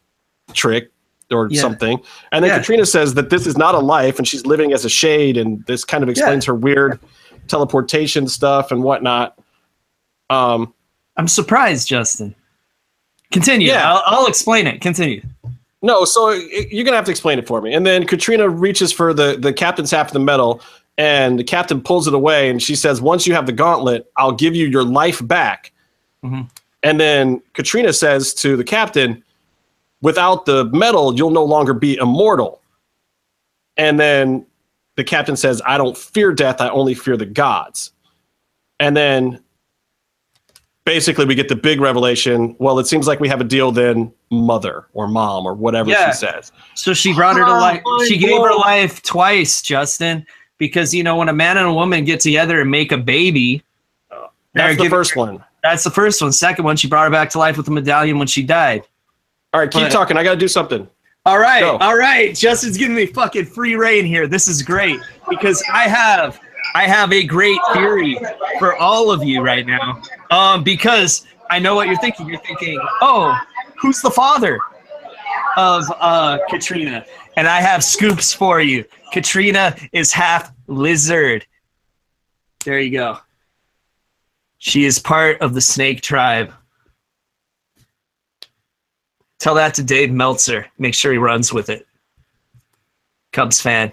trick or yeah. something. And then yeah. Katrina says that this is not a life and she's living as a shade. And this kind of explains yeah. her weird teleportation stuff and whatnot. Um, I'm surprised, Justin. Continue. Yeah. I'll, I'll explain it. Continue. No, so it, you're going to have to explain it for me. And then Katrina reaches for the, the captain's half of the medal. And the captain pulls it away, and she says, once you have the gauntlet, I'll give you your life back. Mm-hmm. And then Katrina says to the captain, without the medal, you'll no longer be immortal. And then the captain says, I don't fear death. I only fear the gods. And then basically we get the big revelation. Well, it seems like we have a deal then, mother or mom or whatever yeah. she says. So she brought her to life. Oh, she gave her life twice, Justin. Because, you know, when a man and a woman get together and make a baby. That's the first her, one. That's the first one. Second one, she brought her back to life with a medallion when she died. All right, keep but, talking. I got to do something. All right. Go. All right. Justin's giving me fucking free reign here. This is great. Because I have I have a great theory for all of you right now. Um, because I know what you're thinking. You're thinking, oh, who's the father of uh, Katrina? And I have scoops for you. Katrina is half lizard. There you go. She is part of the snake tribe. Tell that to Dave Meltzer. Make sure he runs with it. Cubs fan.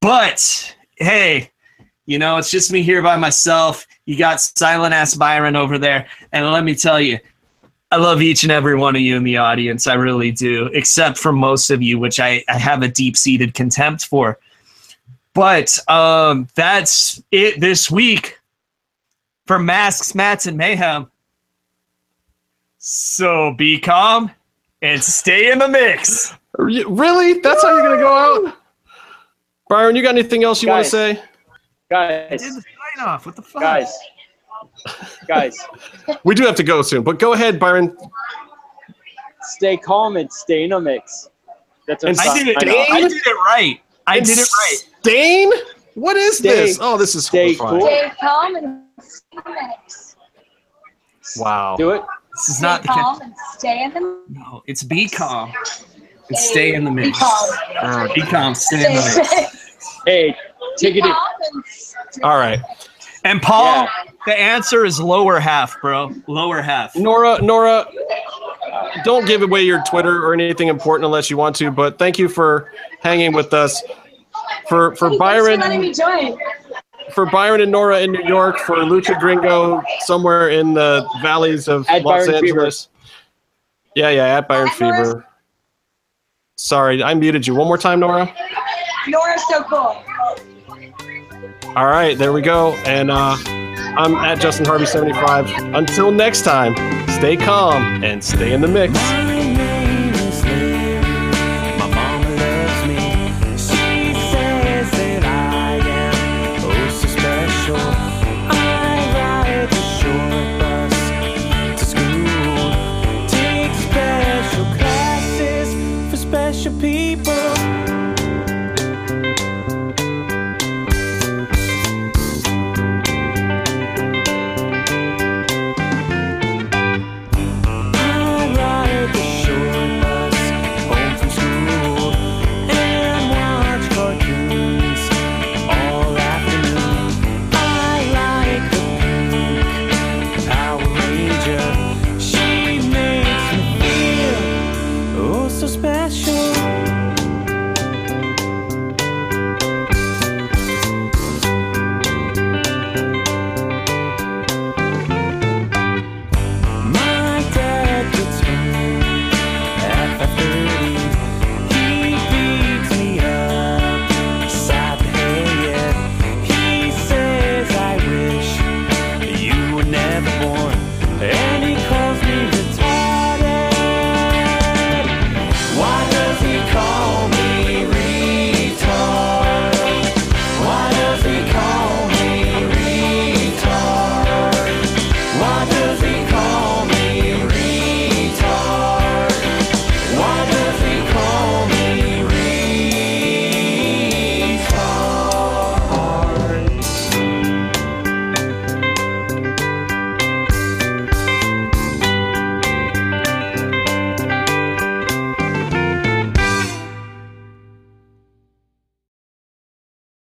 But, hey, you know, it's just me here by myself. You got silent-ass Byron over there. And let me tell you, I love each and every one of you in the audience. I really do, except for most of you, which I, I have a deep-seated contempt for. But um, that's it this week for Masks, Mats, and Mayhem. So be calm and stay in the mix. Really? That's how you're going to go out? Byron, you got anything else you want to say? Guys. Did the sign off. What the fuck? Guys. Guys, we do have to go soon, but go ahead, Byron. Stay calm and stay in a mix. That's what I did it. I, I did it right. I and did it right. Stain? What is stay, this? Oh, this is stay horrifying. Cool. Stay calm and stay in the mix. Wow. Do it. This is stay not calm the and stay in the. No, it's be calm and stay in the mix. Be calm. Uh, be calm. Stay, stay in the mix. Hey, take it. All right. And Paul, yeah. the answer is lower half, bro. Lower half. Nora, Nora, don't give away your Twitter or anything important unless you want to, but thank you for hanging with us. For for Byron, for Byron and Nora in New York, for Lucha Gringo somewhere in the valleys of at Los Byron Angeles. Fever. Yeah, yeah, at Byron at Fever. Nora's- Sorry, I muted you. One more time, Nora. Nora's so cool. All right, there we go. And uh, I'm at Justin Harvey seventy-five. Until next time, stay calm and stay in the mix.